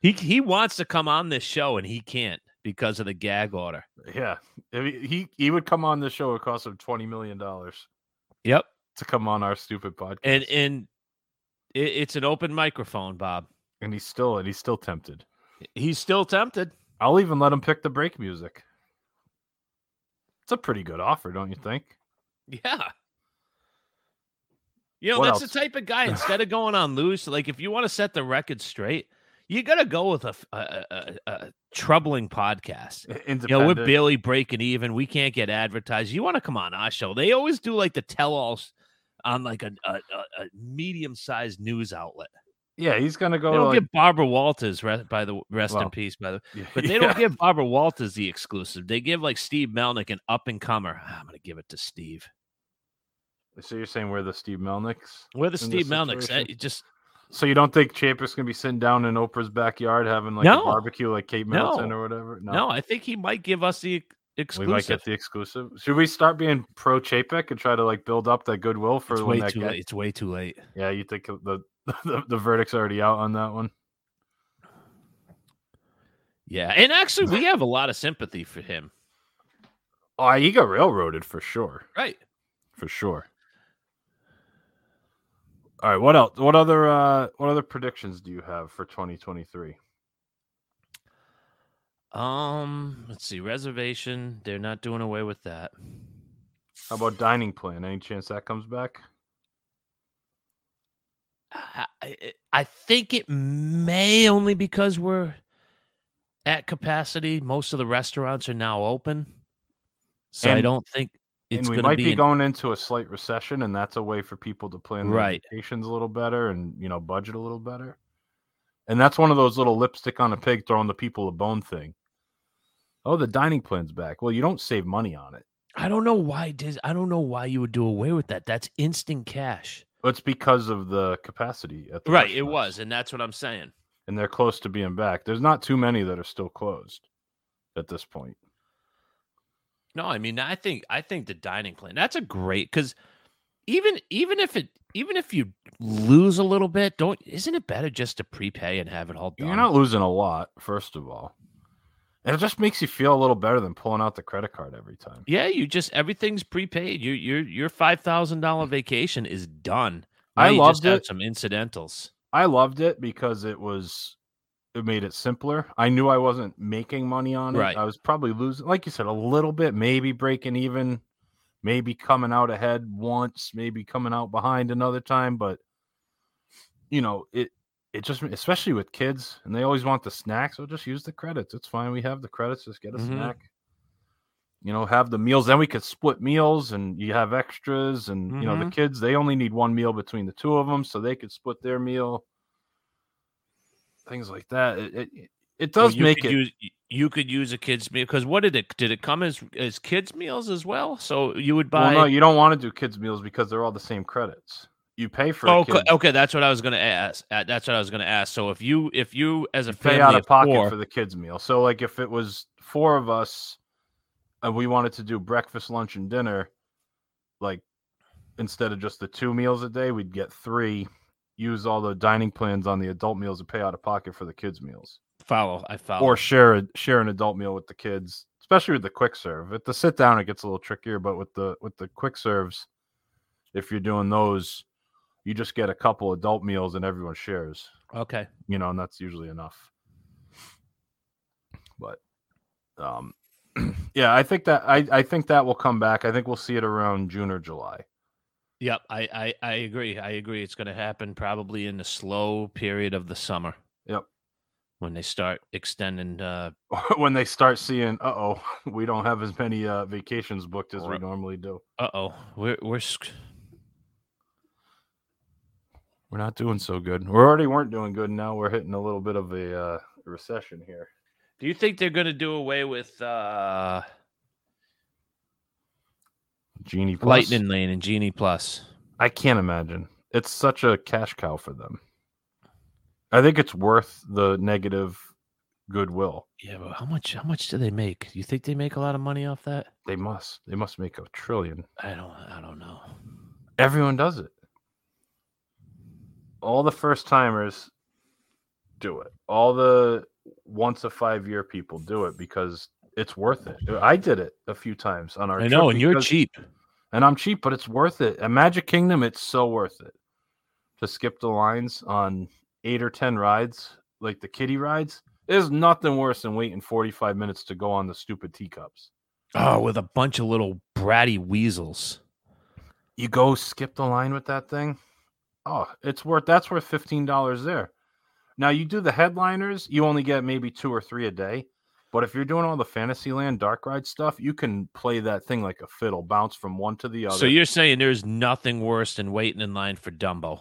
He wants to come on this show, and he can't because of the gag order. Yeah. He would come on the show. It cost him $20 million. Yep. To come on our stupid podcast. And it's an open microphone, Bob. And he's still tempted. He's still tempted. I'll even let him pick the break music. It's a pretty good offer, don't you think? Yeah. That's the type of guy, instead of going on loose, if you want to set the record straight, you got to go with a troubling podcast. We're barely breaking even. We can't get advertised. You want to come on our show. They always do the tell-alls on a medium-sized news outlet. Yeah, he's going to go. They don't give Barbara Walters, in peace, by the way. But they don't give Barbara Walters the exclusive. They give Steve Melnick an up-and-comer. I'm going to give it to Steve. So you're saying we're the Steve Melnicks? We're the Steve Melnicks. So you don't think Chapek's going to be sitting down in Oprah's backyard having a barbecue like Kate Middleton or whatever? No, I think he might give us the exclusive. We might get the exclusive. Should we start being pro Chapek and try to build up that goodwill for when that guy? It's way too late. Yeah, you think the verdict's already out on that one. Yeah, and actually, we have a lot of sympathy for him. Oh, he got railroaded for sure. Right, for sure. All right, what else? What other predictions do you have for 2023? Let's see. Reservation. They're not doing away with that. How about dining plan? Any chance that comes back? I think it may, only because we're at capacity. Most of the restaurants are now open. So I don't think it's and we might be going into a slight recession, and that's a way for people to plan their vacations a little better and, you know, budget a little better. And that's one of those little lipstick on a pig throwing the people a bone thing. Oh, the dining plan's back. Well, you don't save money on it. I don't know why you would do away with that. That's instant cash. Well, it's because of the capacity at the restaurants. It was, and that's what I'm saying. And they're close to being back. There's not too many that are still closed at this point. No, I mean, I think the dining plan, that's a great, because even if you lose a little bit, isn't it better just to prepay and have it all done? You're not losing a lot, first of all. And it just makes you feel a little better than pulling out the credit card every time. Yeah, you just, everything's prepaid. Your $5,000 vacation is done. Now I loved it. Had some incidentals. I loved it because it made it simpler. I knew I wasn't making money on it. Right. I was probably losing, like you said, a little bit, maybe breaking even, maybe coming out ahead once, maybe coming out behind another time. But, you know, it just, especially with kids, and they always want the snacks, so just use the credits. It's fine. We have the credits. Just get a snack. You know, have the meals. Then we could split meals, and you have extras. And, you know, the kids, they only need one meal between the two of them, so they could split their meal. Things like that. It does make it. You could use a kid's meal, because what did it come as kids meals as well? So you would buy. Well, no, you don't want to do kids meals because they're all the same credits. You pay for. Oh, okay. That's what I was going to ask. So if you as a family pay out of pocket for the kids meal. So like if it was four of us and we wanted to do breakfast, lunch, and dinner, like instead of just the two meals a day, we'd get three. Use all the dining plans on the adult meals and pay out of pocket for the kids' meals. I follow. Or share an adult meal with the kids, especially with the quick serve. At the sit down, it gets a little trickier, but with the quick serves, if you're doing those, you just get a couple adult meals and everyone shares. Okay. You know, and that's usually enough. But yeah, I think that will come back. I think we'll see it around June or July. Yep, I agree. It's going to happen probably in the slow period of the summer. Yep. When they start extending. When they start seeing, we don't have as many vacations booked as we normally do. We're not doing so good. We already weren't doing good. Now we're hitting a little bit of a recession here. Do you think they're going to do away with... Genie Plus? Lightning Lane and Genie Plus. I can't imagine. It's such a cash cow for them. I think it's worth the negative goodwill. Yeah, but how much do they make? You think they make a lot of money off that? They must. They must make $1 trillion. I don't know. Everyone does it. All the first timers do it. All the once a 5-year people do it because it's worth it. I did it a few times on our trip. I know, and you're cheap. And I'm cheap, but it's worth it. At Magic Kingdom, it's so worth it to skip the lines on 8 or 10 rides, like the kiddie rides. There's nothing worse than waiting 45 minutes to go on the stupid teacups. Oh, with a bunch of little bratty weasels. You go skip the line with that thing? Oh, that's worth $15 there. Now, you do the headliners, you only get maybe 2 or 3 a day. But if you're doing all the Fantasyland dark ride stuff, you can play that thing like a fiddle, bounce from one to the other. So you're saying there's nothing worse than waiting in line for Dumbo?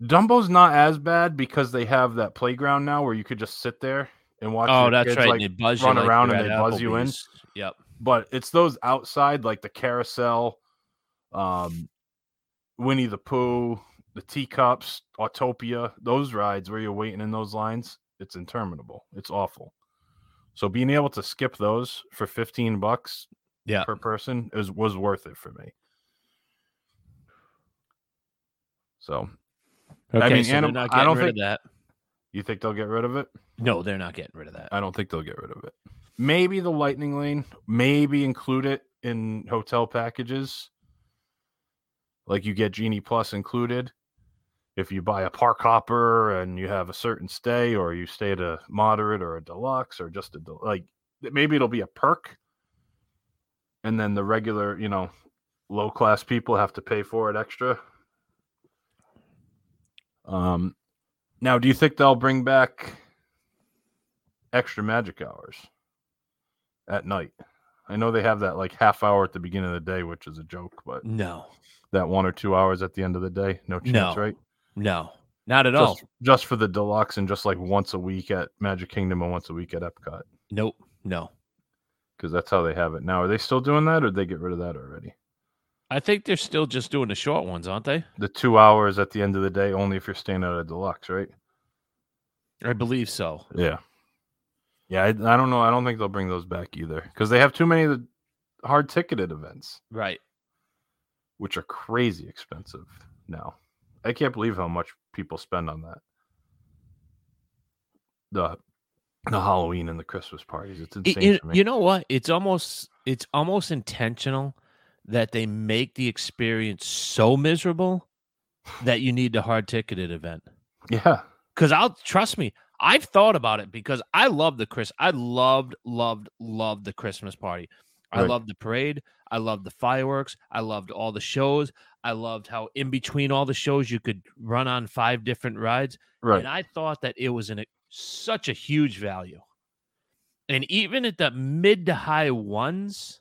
Dumbo's not as bad because they have that playground now where you could just sit there and watch. Oh, that's kids, right. Like, and they buzz run you around and they buzz you in. Yep. But it's those outside, like the carousel, Winnie the Pooh, the teacups, Autopia, those rides where you're waiting in those lines. It's interminable. It's awful. So being able to skip those for $15 per person was worth it for me. So, okay, I mean, so they're not getting rid of that. You think they'll get rid of it? No, they're not getting rid of that. I don't think they'll get rid of it. Maybe the Lightning Lane, maybe include it in hotel packages. Like you get Genie Plus included. If you buy a park hopper and you have a certain stay, or you stay at a moderate or a deluxe, or just maybe it'll be a perk. And then the regular, you know, low class people have to pay for it extra. Now, do you think they'll bring back extra magic hours at night? I know they have that like half hour at the beginning of the day, which is a joke, but no, that 1 or 2 hours at the end of the day, no chance, right? No, not at all. Just for the deluxe and just like once a week at Magic Kingdom and once a week at Epcot. Nope, no, because that's how they have it now. Are they still doing that, or did they get rid of that already? I think they're still just doing the short ones, aren't they? The 2 hours at the end of the day, only if you're staying at a deluxe, right? I believe so. Yeah. Yeah, I don't know. I don't think they'll bring those back either because they have too many of the hard-ticketed events. Right. Which are crazy expensive now. I can't believe how much people spend on that. The Halloween and the Christmas parties. It's insane to me. You know what? It's almost intentional that they make the experience so miserable that you need the hard-ticketed event. Yeah. Because trust me, I've thought about it because I love the I loved the Christmas party. Right. I loved the parade. I loved the fireworks. I loved all the shows. I loved how in between all the shows you could run on 5 different rides. Right. And I thought that it was such a huge value. And even at the mid to high ones,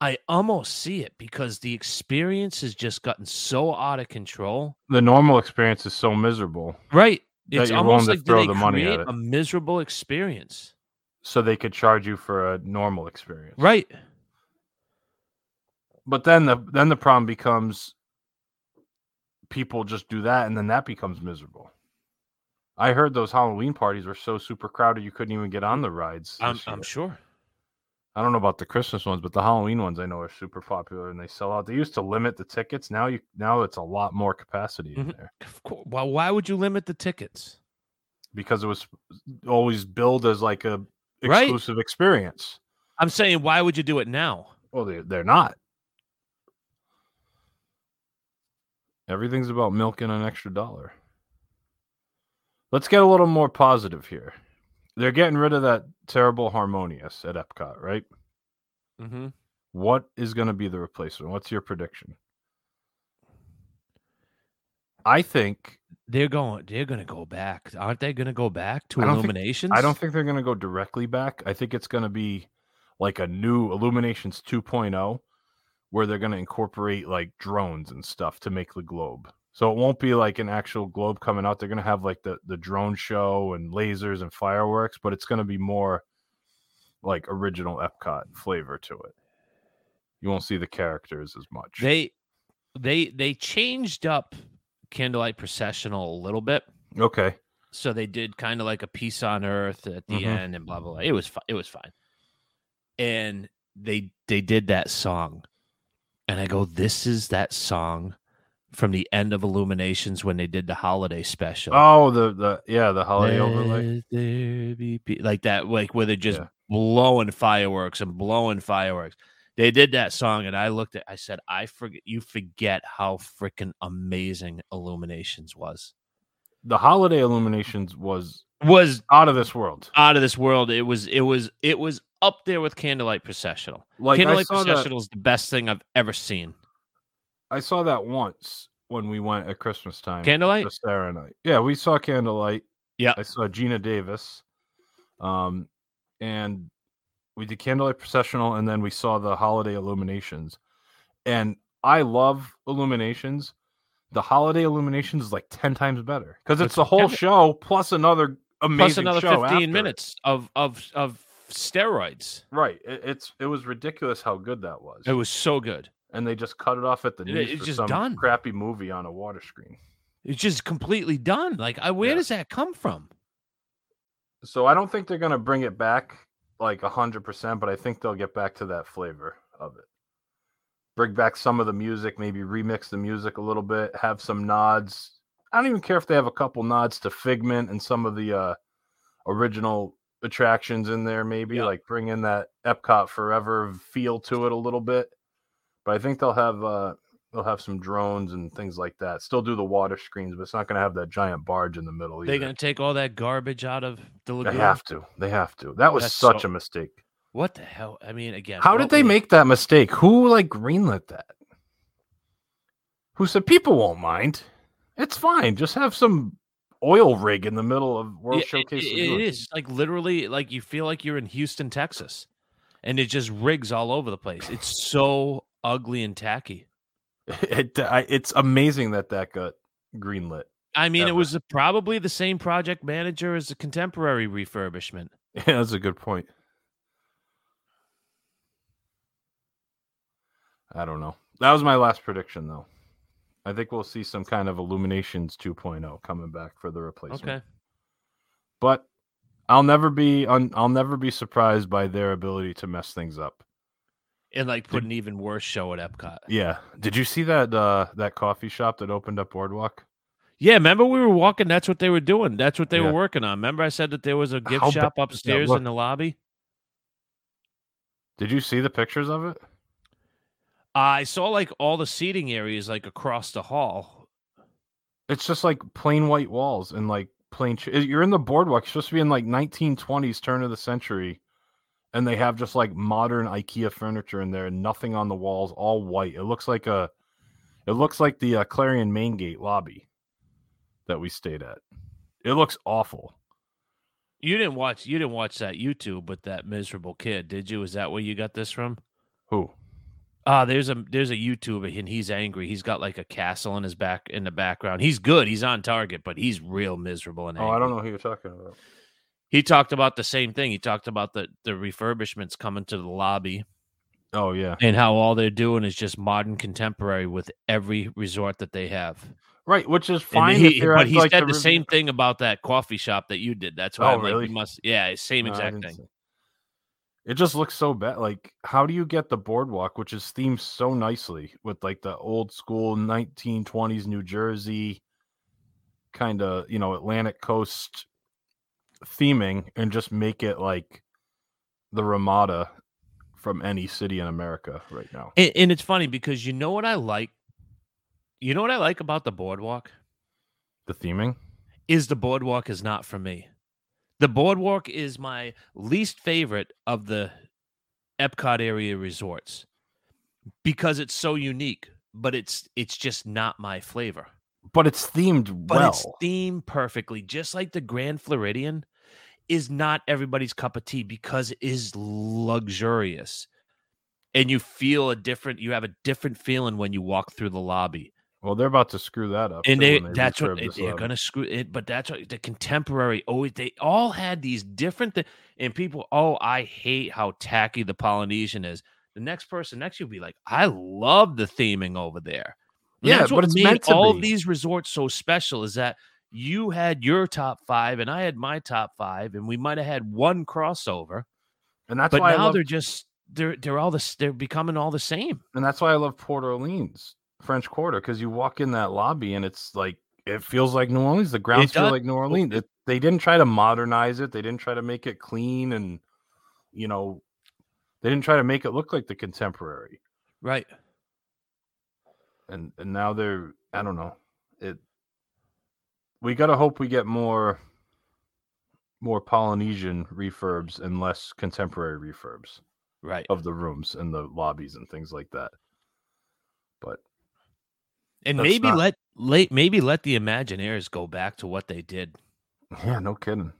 I almost see it because the experience has just gotten so out of control. The normal experience is so miserable. Right. It's almost like they create a miserable experience. So they could charge you for a normal experience. Right. But then the problem becomes people just do that, and then that becomes miserable. I heard those Halloween parties were so super crowded you couldn't even get on the rides. I'm sure. I don't know about the Christmas ones, but the Halloween ones I know are super popular and they sell out. They used to limit the tickets. Now it's a lot more capacity in there. Of course. Well, why would you limit the tickets? Because it was always billed as like a exclusive experience. I'm saying, why would you do it now? Well, they're not. Everything's about milking an extra dollar. Let's get a little more positive here. They're getting rid of that terrible Harmonious at Epcot, right? Mm-hmm. What is going to be the replacement? What's your prediction? I think they're going to go back. Aren't they going to go back to Illuminations? I don't think they're going to go directly back. I think it's going to be like a new Illuminations 2.0 where they're going to incorporate like drones and stuff to make the globe. So it won't be like an actual globe coming out. They're going to have like the drone show and lasers and fireworks, but it's going to be more like original Epcot flavor to it. You won't see the characters as much. They changed up Candlelight Processional a little bit. Okay. So they did kind of like a Peace on Earth at the end and blah, blah, blah. It was fine. And they did that song. And I go, this is that song from the end of Illuminations when they did the holiday special. Oh, the holiday overlay. Like that, like where they're just blowing fireworks. They did that song and I looked at, I said, you forget how freaking amazing Illuminations was. The holiday Illuminations was out of this world. Out of this world. It was up there with Candlelight Processional. Like, Candlelight Processional is the best thing I've ever seen. I saw that once when we went at Christmas time. Candlelight? Just Sarah and I. Yeah, we saw Candlelight. Yeah. I saw Gina Davis. And we did Candlelight Processional, and then we saw the Holiday Illuminations. And I love Illuminations. The Holiday Illuminations is like 10 times better. Because it's the whole show plus another amazing show. Plus another 15 minutes of steroids. Right. It was ridiculous how good that was. It was so good. And they just cut it off at the knees. It's for just some done. Crappy movie on a water screen. It's just completely done. Like, where does that come from? So I don't think they're going to bring it back like 100%, but I think they'll get back to that flavor of it. Bring back some of the music, maybe remix the music a little bit, have some nods. I don't even care if they have a couple nods to Figment and some of the original attractions in there, maybe. Yeah. Like, bring in that Epcot Forever feel to it a little bit. But I think they'll have some drones and things like that. Still do the water screens, but it's not going to have that giant barge in the middle. They're going to take all that garbage out of the lagoon. They have to. That was such a mistake. What the hell? I mean, again, how did they make that mistake? Who like greenlit that? Who said people won't mind? It's fine. Just have some oil rig in the middle of World Showcase. It is like literally like you feel like you're in Houston, Texas. and it just rigs all over the place. It's so ugly and tacky. It's amazing that got greenlit. I mean, It was probably the same project manager as the Contemporary refurbishment. Yeah, that's a good point. I don't know. That was my last prediction, though. I think we'll see some kind of Illuminations 2.0 coming back for the replacement. Okay. But I'll never be surprised by their ability to mess things up. And like put an even worse show at Epcot. Yeah. Did you see that coffee shop that opened up Boardwalk? Yeah, remember we were walking, that's what they were doing. That's what they were working on. Remember I said that there was a gift shop upstairs in the lobby? Did you see the pictures of it? I saw like all the seating areas like across the hall. It's just like plain white walls and like plain... You're in the Boardwalk. It's supposed to be in like 1920s, turn of the century. And they have just like modern IKEA furniture in there and nothing on the walls, all white. It looks like the Clarion Main Gate lobby that we stayed at. It looks awful. You didn't watch that YouTube with that miserable kid, did you? Is that where you got this from? Who? There's a YouTuber and he's angry. He's got like a castle in the background. He's good. He's on target, but he's real miserable and angry. Oh, I don't know who you're talking about. He talked about the same thing. He talked about the refurbishments coming to the lobby. Oh, yeah. And how all they're doing is just modern contemporary with every resort that they have. Right, which is fine. He said the same thing about that coffee shop that you did. That's why same exact thing. It just looks so bad. Like, how do you get the Boardwalk, which is themed so nicely with like the old school 1920s New Jersey kind of, you know, Atlantic Coast theming, and just make it like the Ramada from any city in America right now? And it's funny because you know what I like? You know what I like about the Boardwalk? The theming? Is the Boardwalk is not for me. The Boardwalk is my least favorite of the Epcot area resorts because it's so unique, but it's just not my flavor. But it's themed well. But it's themed perfectly, just like the Grand Floridian is not everybody's cup of tea because it is luxurious. And you have a different feeling when you walk through the lobby. Well, they're about to screw that up. And that's what they're going to screw it. But that's what the Contemporary always, they all had these different things. And people, I hate how tacky the Polynesian is. The next person next you'll be like, I love the theming over there. And yeah, that's what made all these resorts so special is that you had your top five and I had my top five, and we might have had one crossover. And that's why now they're just they're becoming all the same. And that's why I love Port Orleans French Quarter, because you walk in that lobby and it's like it feels like New Orleans. The grounds feel like New Orleans. They didn't try to modernize it. They didn't try to make it clean, and you know, they didn't try to make it look like the Contemporary. Right. And now they're, I don't know. We gotta hope we get more Polynesian refurbs and less Contemporary refurbs. Right. Of the rooms and the lobbies and things like that. But and maybe let the Imagineers go back to what they did. Yeah, no kidding.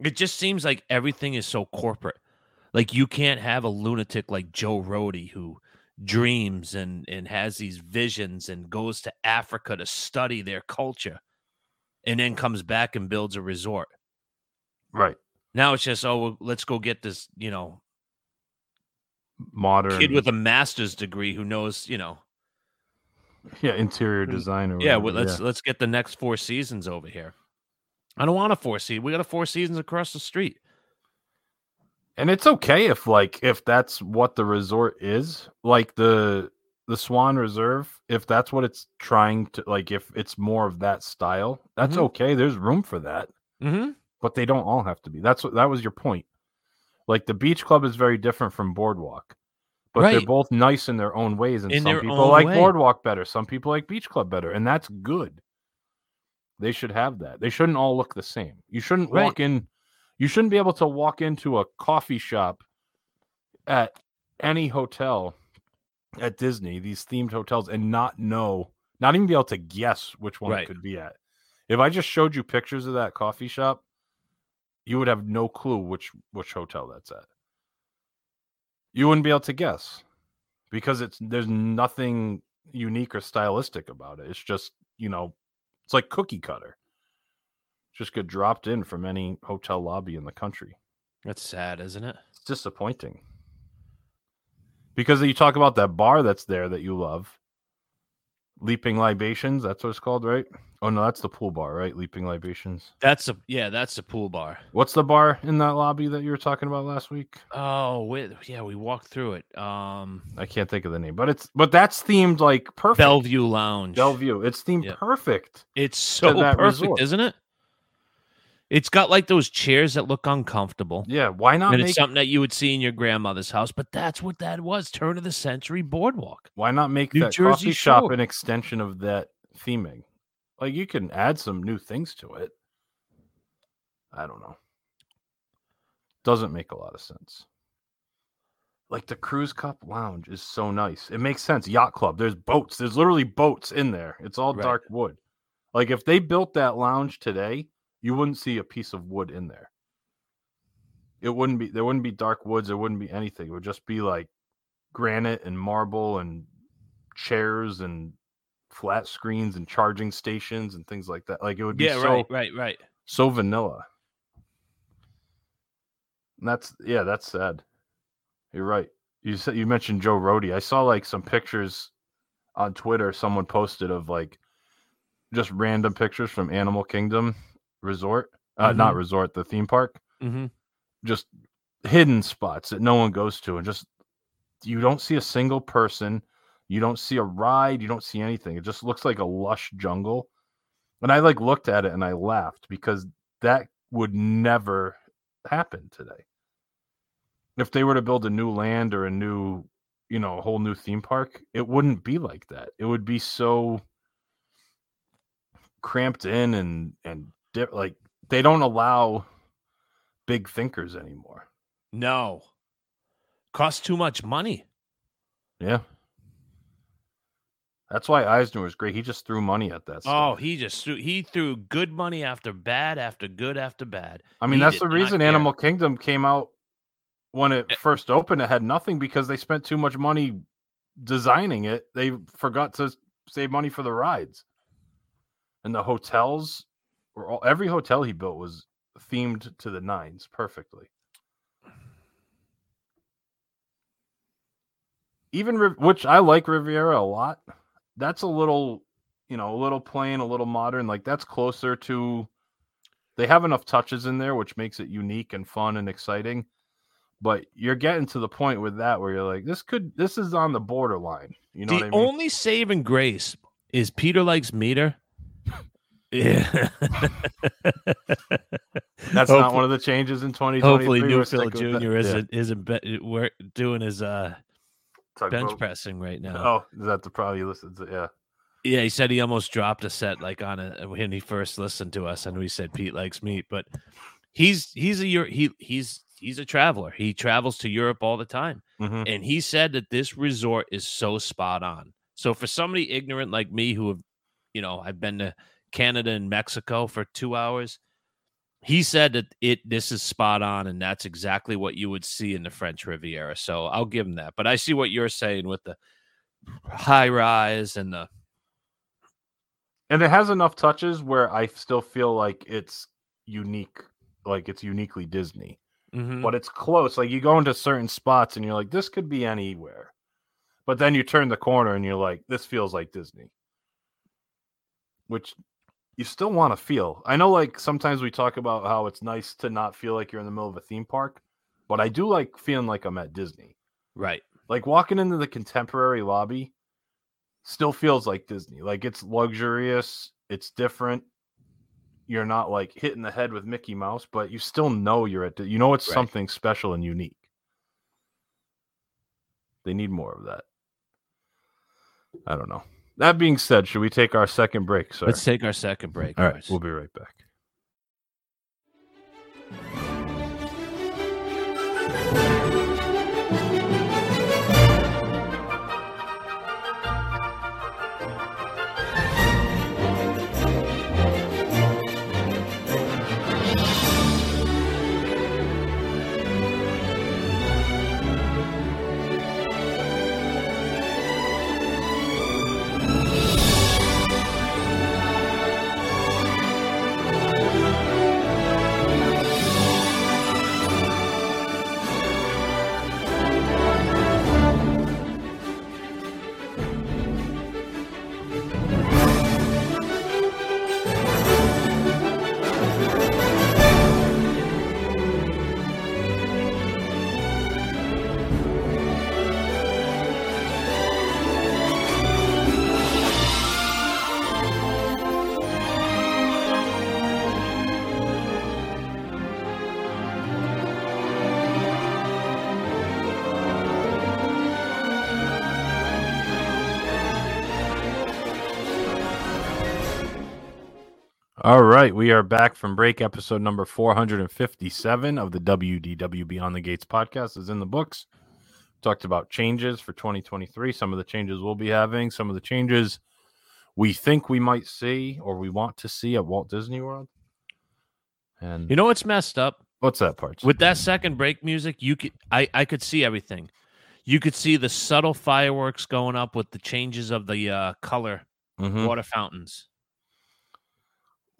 It just seems like everything is so corporate. Like you can't have a lunatic like Joe Rohde who dreams and has these visions and goes to Africa to study their culture and then comes back and builds a resort. Right. Now it's just, let's go get this, you know, modern kid with a master's degree who knows, you know. Yeah, interior design. Or yeah, let's get the next Four Seasons over here. I don't want a Four Seasons. We got a Four Seasons across the street. And it's okay if that's what the resort is, like the Swan Reserve, if that's what it's trying to, like if it's more of that style, that's okay. There's room for that. Mm-hmm. But they don't all have to be. That was your point. Like the Beach Club is very different from Boardwalk, but They're both nice in their own ways. And some people like Boardwalk better. Some people like Beach Club better. And that's good. They should have that. They shouldn't all look the same. You shouldn't walk in. You shouldn't be able to walk into a coffee shop at any hotel at Disney, these themed hotels, and not even be able to guess which one it could be at. If I just showed you pictures of that coffee shop, you would have no clue which hotel that's at. You wouldn't be able to guess because there's nothing unique or stylistic about it. It's just, you know, it's like cookie cutter. Just get dropped in from any hotel lobby in the country. That's sad, isn't it? It's disappointing. Because you talk about that bar that's there that you love. Leaping Libations, that's what it's called, right? Oh, no, that's the pool bar, right? Leaping Libations. That's the pool bar. What's the bar in that lobby that you were talking about last week? Oh, we walked through it. I can't think of the name, but that's themed like perfect. Bellevue Lounge. Bellevue. It's themed perfect. It's so perfect, resort. Isn't it? It's got like those chairs that look uncomfortable. Yeah, why not? And it's something that you would see in your grandmother's house, but that's what that was, turn of the century boardwalk. Why not make that coffee shop an extension of that theming? Like you can add some new things to it. I don't know. Doesn't make a lot of sense. Like the Cruise Cup Lounge is so nice. It makes sense. Yacht Club, there's boats. There's literally boats in there. It's all dark wood. Like if they built that lounge today, you wouldn't see a piece of wood in there. There wouldn't be dark woods. There wouldn't be anything. It would just be like granite and marble and chairs and flat screens and charging stations and things like that. Like it would be so vanilla. And that's sad. You're right. You mentioned Joe Rohde. I saw like some pictures on Twitter. Someone posted of like just random pictures from Animal Kingdom Resort, not resort, the theme park, just hidden spots that no one goes to, and just you don't see a single person, you don't see a ride, you don't see anything. It just looks like a lush jungle, and I like looked at it and I laughed because that would never happen today. If they were to build a new land or a new, you know, a whole new theme park, it wouldn't be like that. It would be so cramped in and like they don't allow big thinkers anymore. No, costs too much money. Yeah, that's why Eisner was great. He just threw money at that stuff. He threw good money after bad after good after bad. I mean, that's the reason Animal Kingdom came out when it first opened. It had nothing because they spent too much money designing it. They forgot to save money for the rides and the hotels. Every hotel he built was themed to the nines perfectly. Which I like Riviera a lot. That's a little, you know, a little plain, a little modern. Like that's closer to. They have enough touches in there, which makes it unique and fun and exciting. But you're getting to the point with that where you're like, this is on the borderline. You know, the only saving grace is Peter likes meter. Yeah, that's not one of the changes in 2023. Hopefully, Newfield Jr. isn't doing his bench pressing right now. Oh, is that the probably listens to? Yeah, yeah. He said he almost dropped a set like on it when he first listened to us. I know he said Pete likes meat, but he's a traveler. He travels to Europe all the time, and he said that this resort is so spot on. So for somebody ignorant like me, who have, you know, I've been to Canada and Mexico for 2 hours. He said that this is spot on, and that's exactly what you would see in the French Riviera. So I'll give him that. But I see what you're saying with the high rise and the. And it has enough touches where I still feel like it's unique, like it's uniquely Disney, but it's close. Like you go into certain spots and you're like, this could be anywhere. But then you turn the corner and you're like, this feels like Disney, which you still want to feel. I know, like, sometimes we talk about how it's nice to not feel like you're in the middle of a theme park, but I do like feeling like I'm at Disney. Right. Like, walking into the Contemporary lobby still feels like Disney. Like, it's luxurious. It's different. You're not, like, hitting the head with Mickey Mouse, but you still know you're at Disney. You know it's something special and unique. They need more of that. I don't know. That being said, should we take our second break, sir? Let's take our second break. All right, we'll be right back. All right, we are back from break. Episode number 457 of the WDW Beyond the Gates podcast is in the books. Talked about changes for 2023, some of the changes we'll be having, some of the changes we think we might see or we want to see at Walt Disney World. And you know what's messed up? What's that part? With that second break music, you could I could see everything. You could see the subtle fireworks going up with the changes of the color water fountains.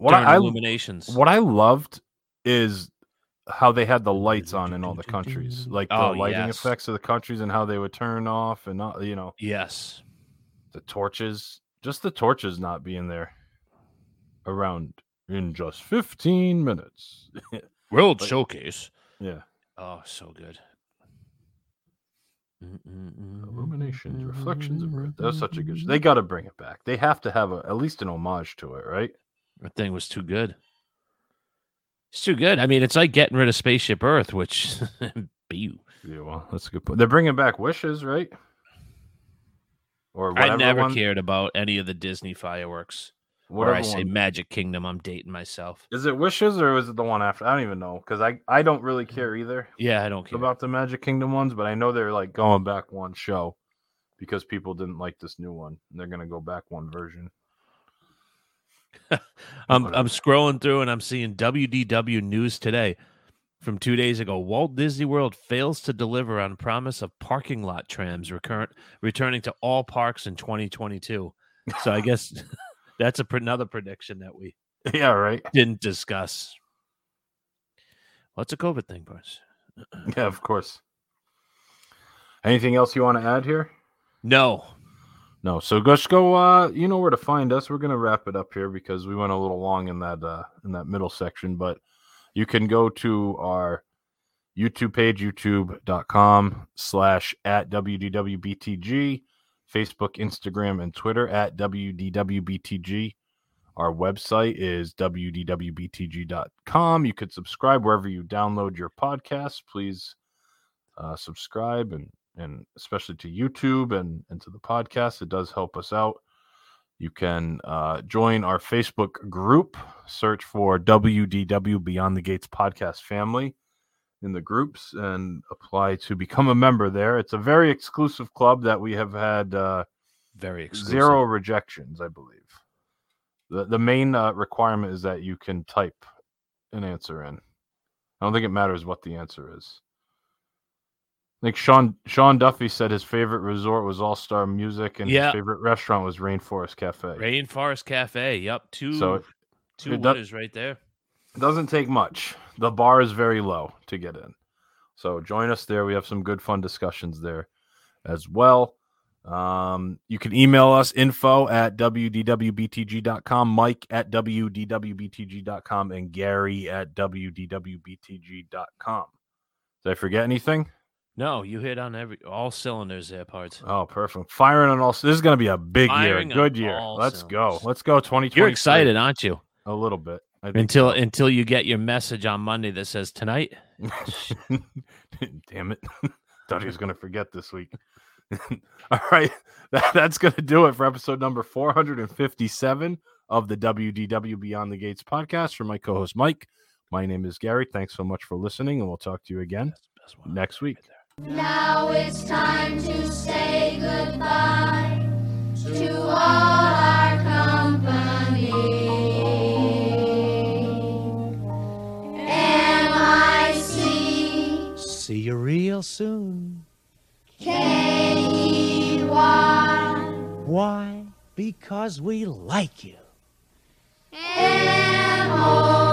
What I Illuminations. What I loved is how they had the lights on in all the countries, like the lighting effects of the countries and how they would turn off and not, you know. Yes. The torches, just the torches not being there around in just 15 minutes. World Showcase. Yeah. Oh, so good. Illuminations, Reflections of Earth. That was such a good show. They got to bring it back. They have to have at least an homage to it, right? That thing was too good. It's too good. I mean, it's like getting rid of Spaceship Earth, which... Yeah, well, that's a good point. They're bringing back Wishes, right? Or whatever. I never cared about any of the Disney fireworks. Whatever. Or I say Magic Kingdom, I'm dating myself. Is it Wishes or is it the one after? I don't even know, because I don't really care either. Yeah, I don't care about the Magic Kingdom ones, but I know they're like going back one show because people didn't like this new one. And they're going to go back one version. I'm scrolling through and I'm seeing WDW News Today from 2 days ago. Walt Disney World fails to deliver on promise of parking lot trams returning to all parks in 2022. So I guess that's another prediction that we didn't discuss. What's a COVID thing, Bruce? Yeah, of course. Anything else you want to add here? No. No, so just go. You know where to find us. We're gonna wrap it up here because we went a little long in that middle section. But you can go to our YouTube page, youtube.com/@WDWBTG, Facebook, Instagram, and Twitter @WDWBTG. Our website is wdwbtg.com. You could subscribe wherever you download your podcasts. Please subscribe and especially to YouTube and to the podcast. It does help us out. You can join our Facebook group. Search for WDW Beyond the Gates Podcast Family in the groups and apply to become a member there. It's a very exclusive club that we have had zero rejections, I believe. The main requirement is that you can type an answer in. I don't think it matters what the answer is. I think Sean Duffy said his favorite resort was All Star Music, and his favorite restaurant was Rainforest Cafe. Rainforest Cafe, yep. Two winners right there. It doesn't take much. The bar is very low to get in. So join us there. We have some good, fun discussions there as well. You can email us, info@wdwbtg.com, Mike@wdwbtg.com, and Gary@wdwbtg.com. Did I forget anything? No, you hit on all cylinders there, Pards. Oh, perfect. Firing on all cylinders. This is going to be a big year. Good year. Let's go. Let's go 2023. You're excited, aren't you? A little bit. Until you get your message on Monday that says, tonight. Damn it. Thought he was going to forget this week. All right. That's going to do it for episode number 457 of the WDW Beyond the Gates podcast. For my co-host, Mike, my name is Gary. Thanks so much for listening, and we'll talk to you again next week. Now it's time to say goodbye to all our company. M-I-C. See you real soon. K-E-Y. Why? Because we like you. M-O.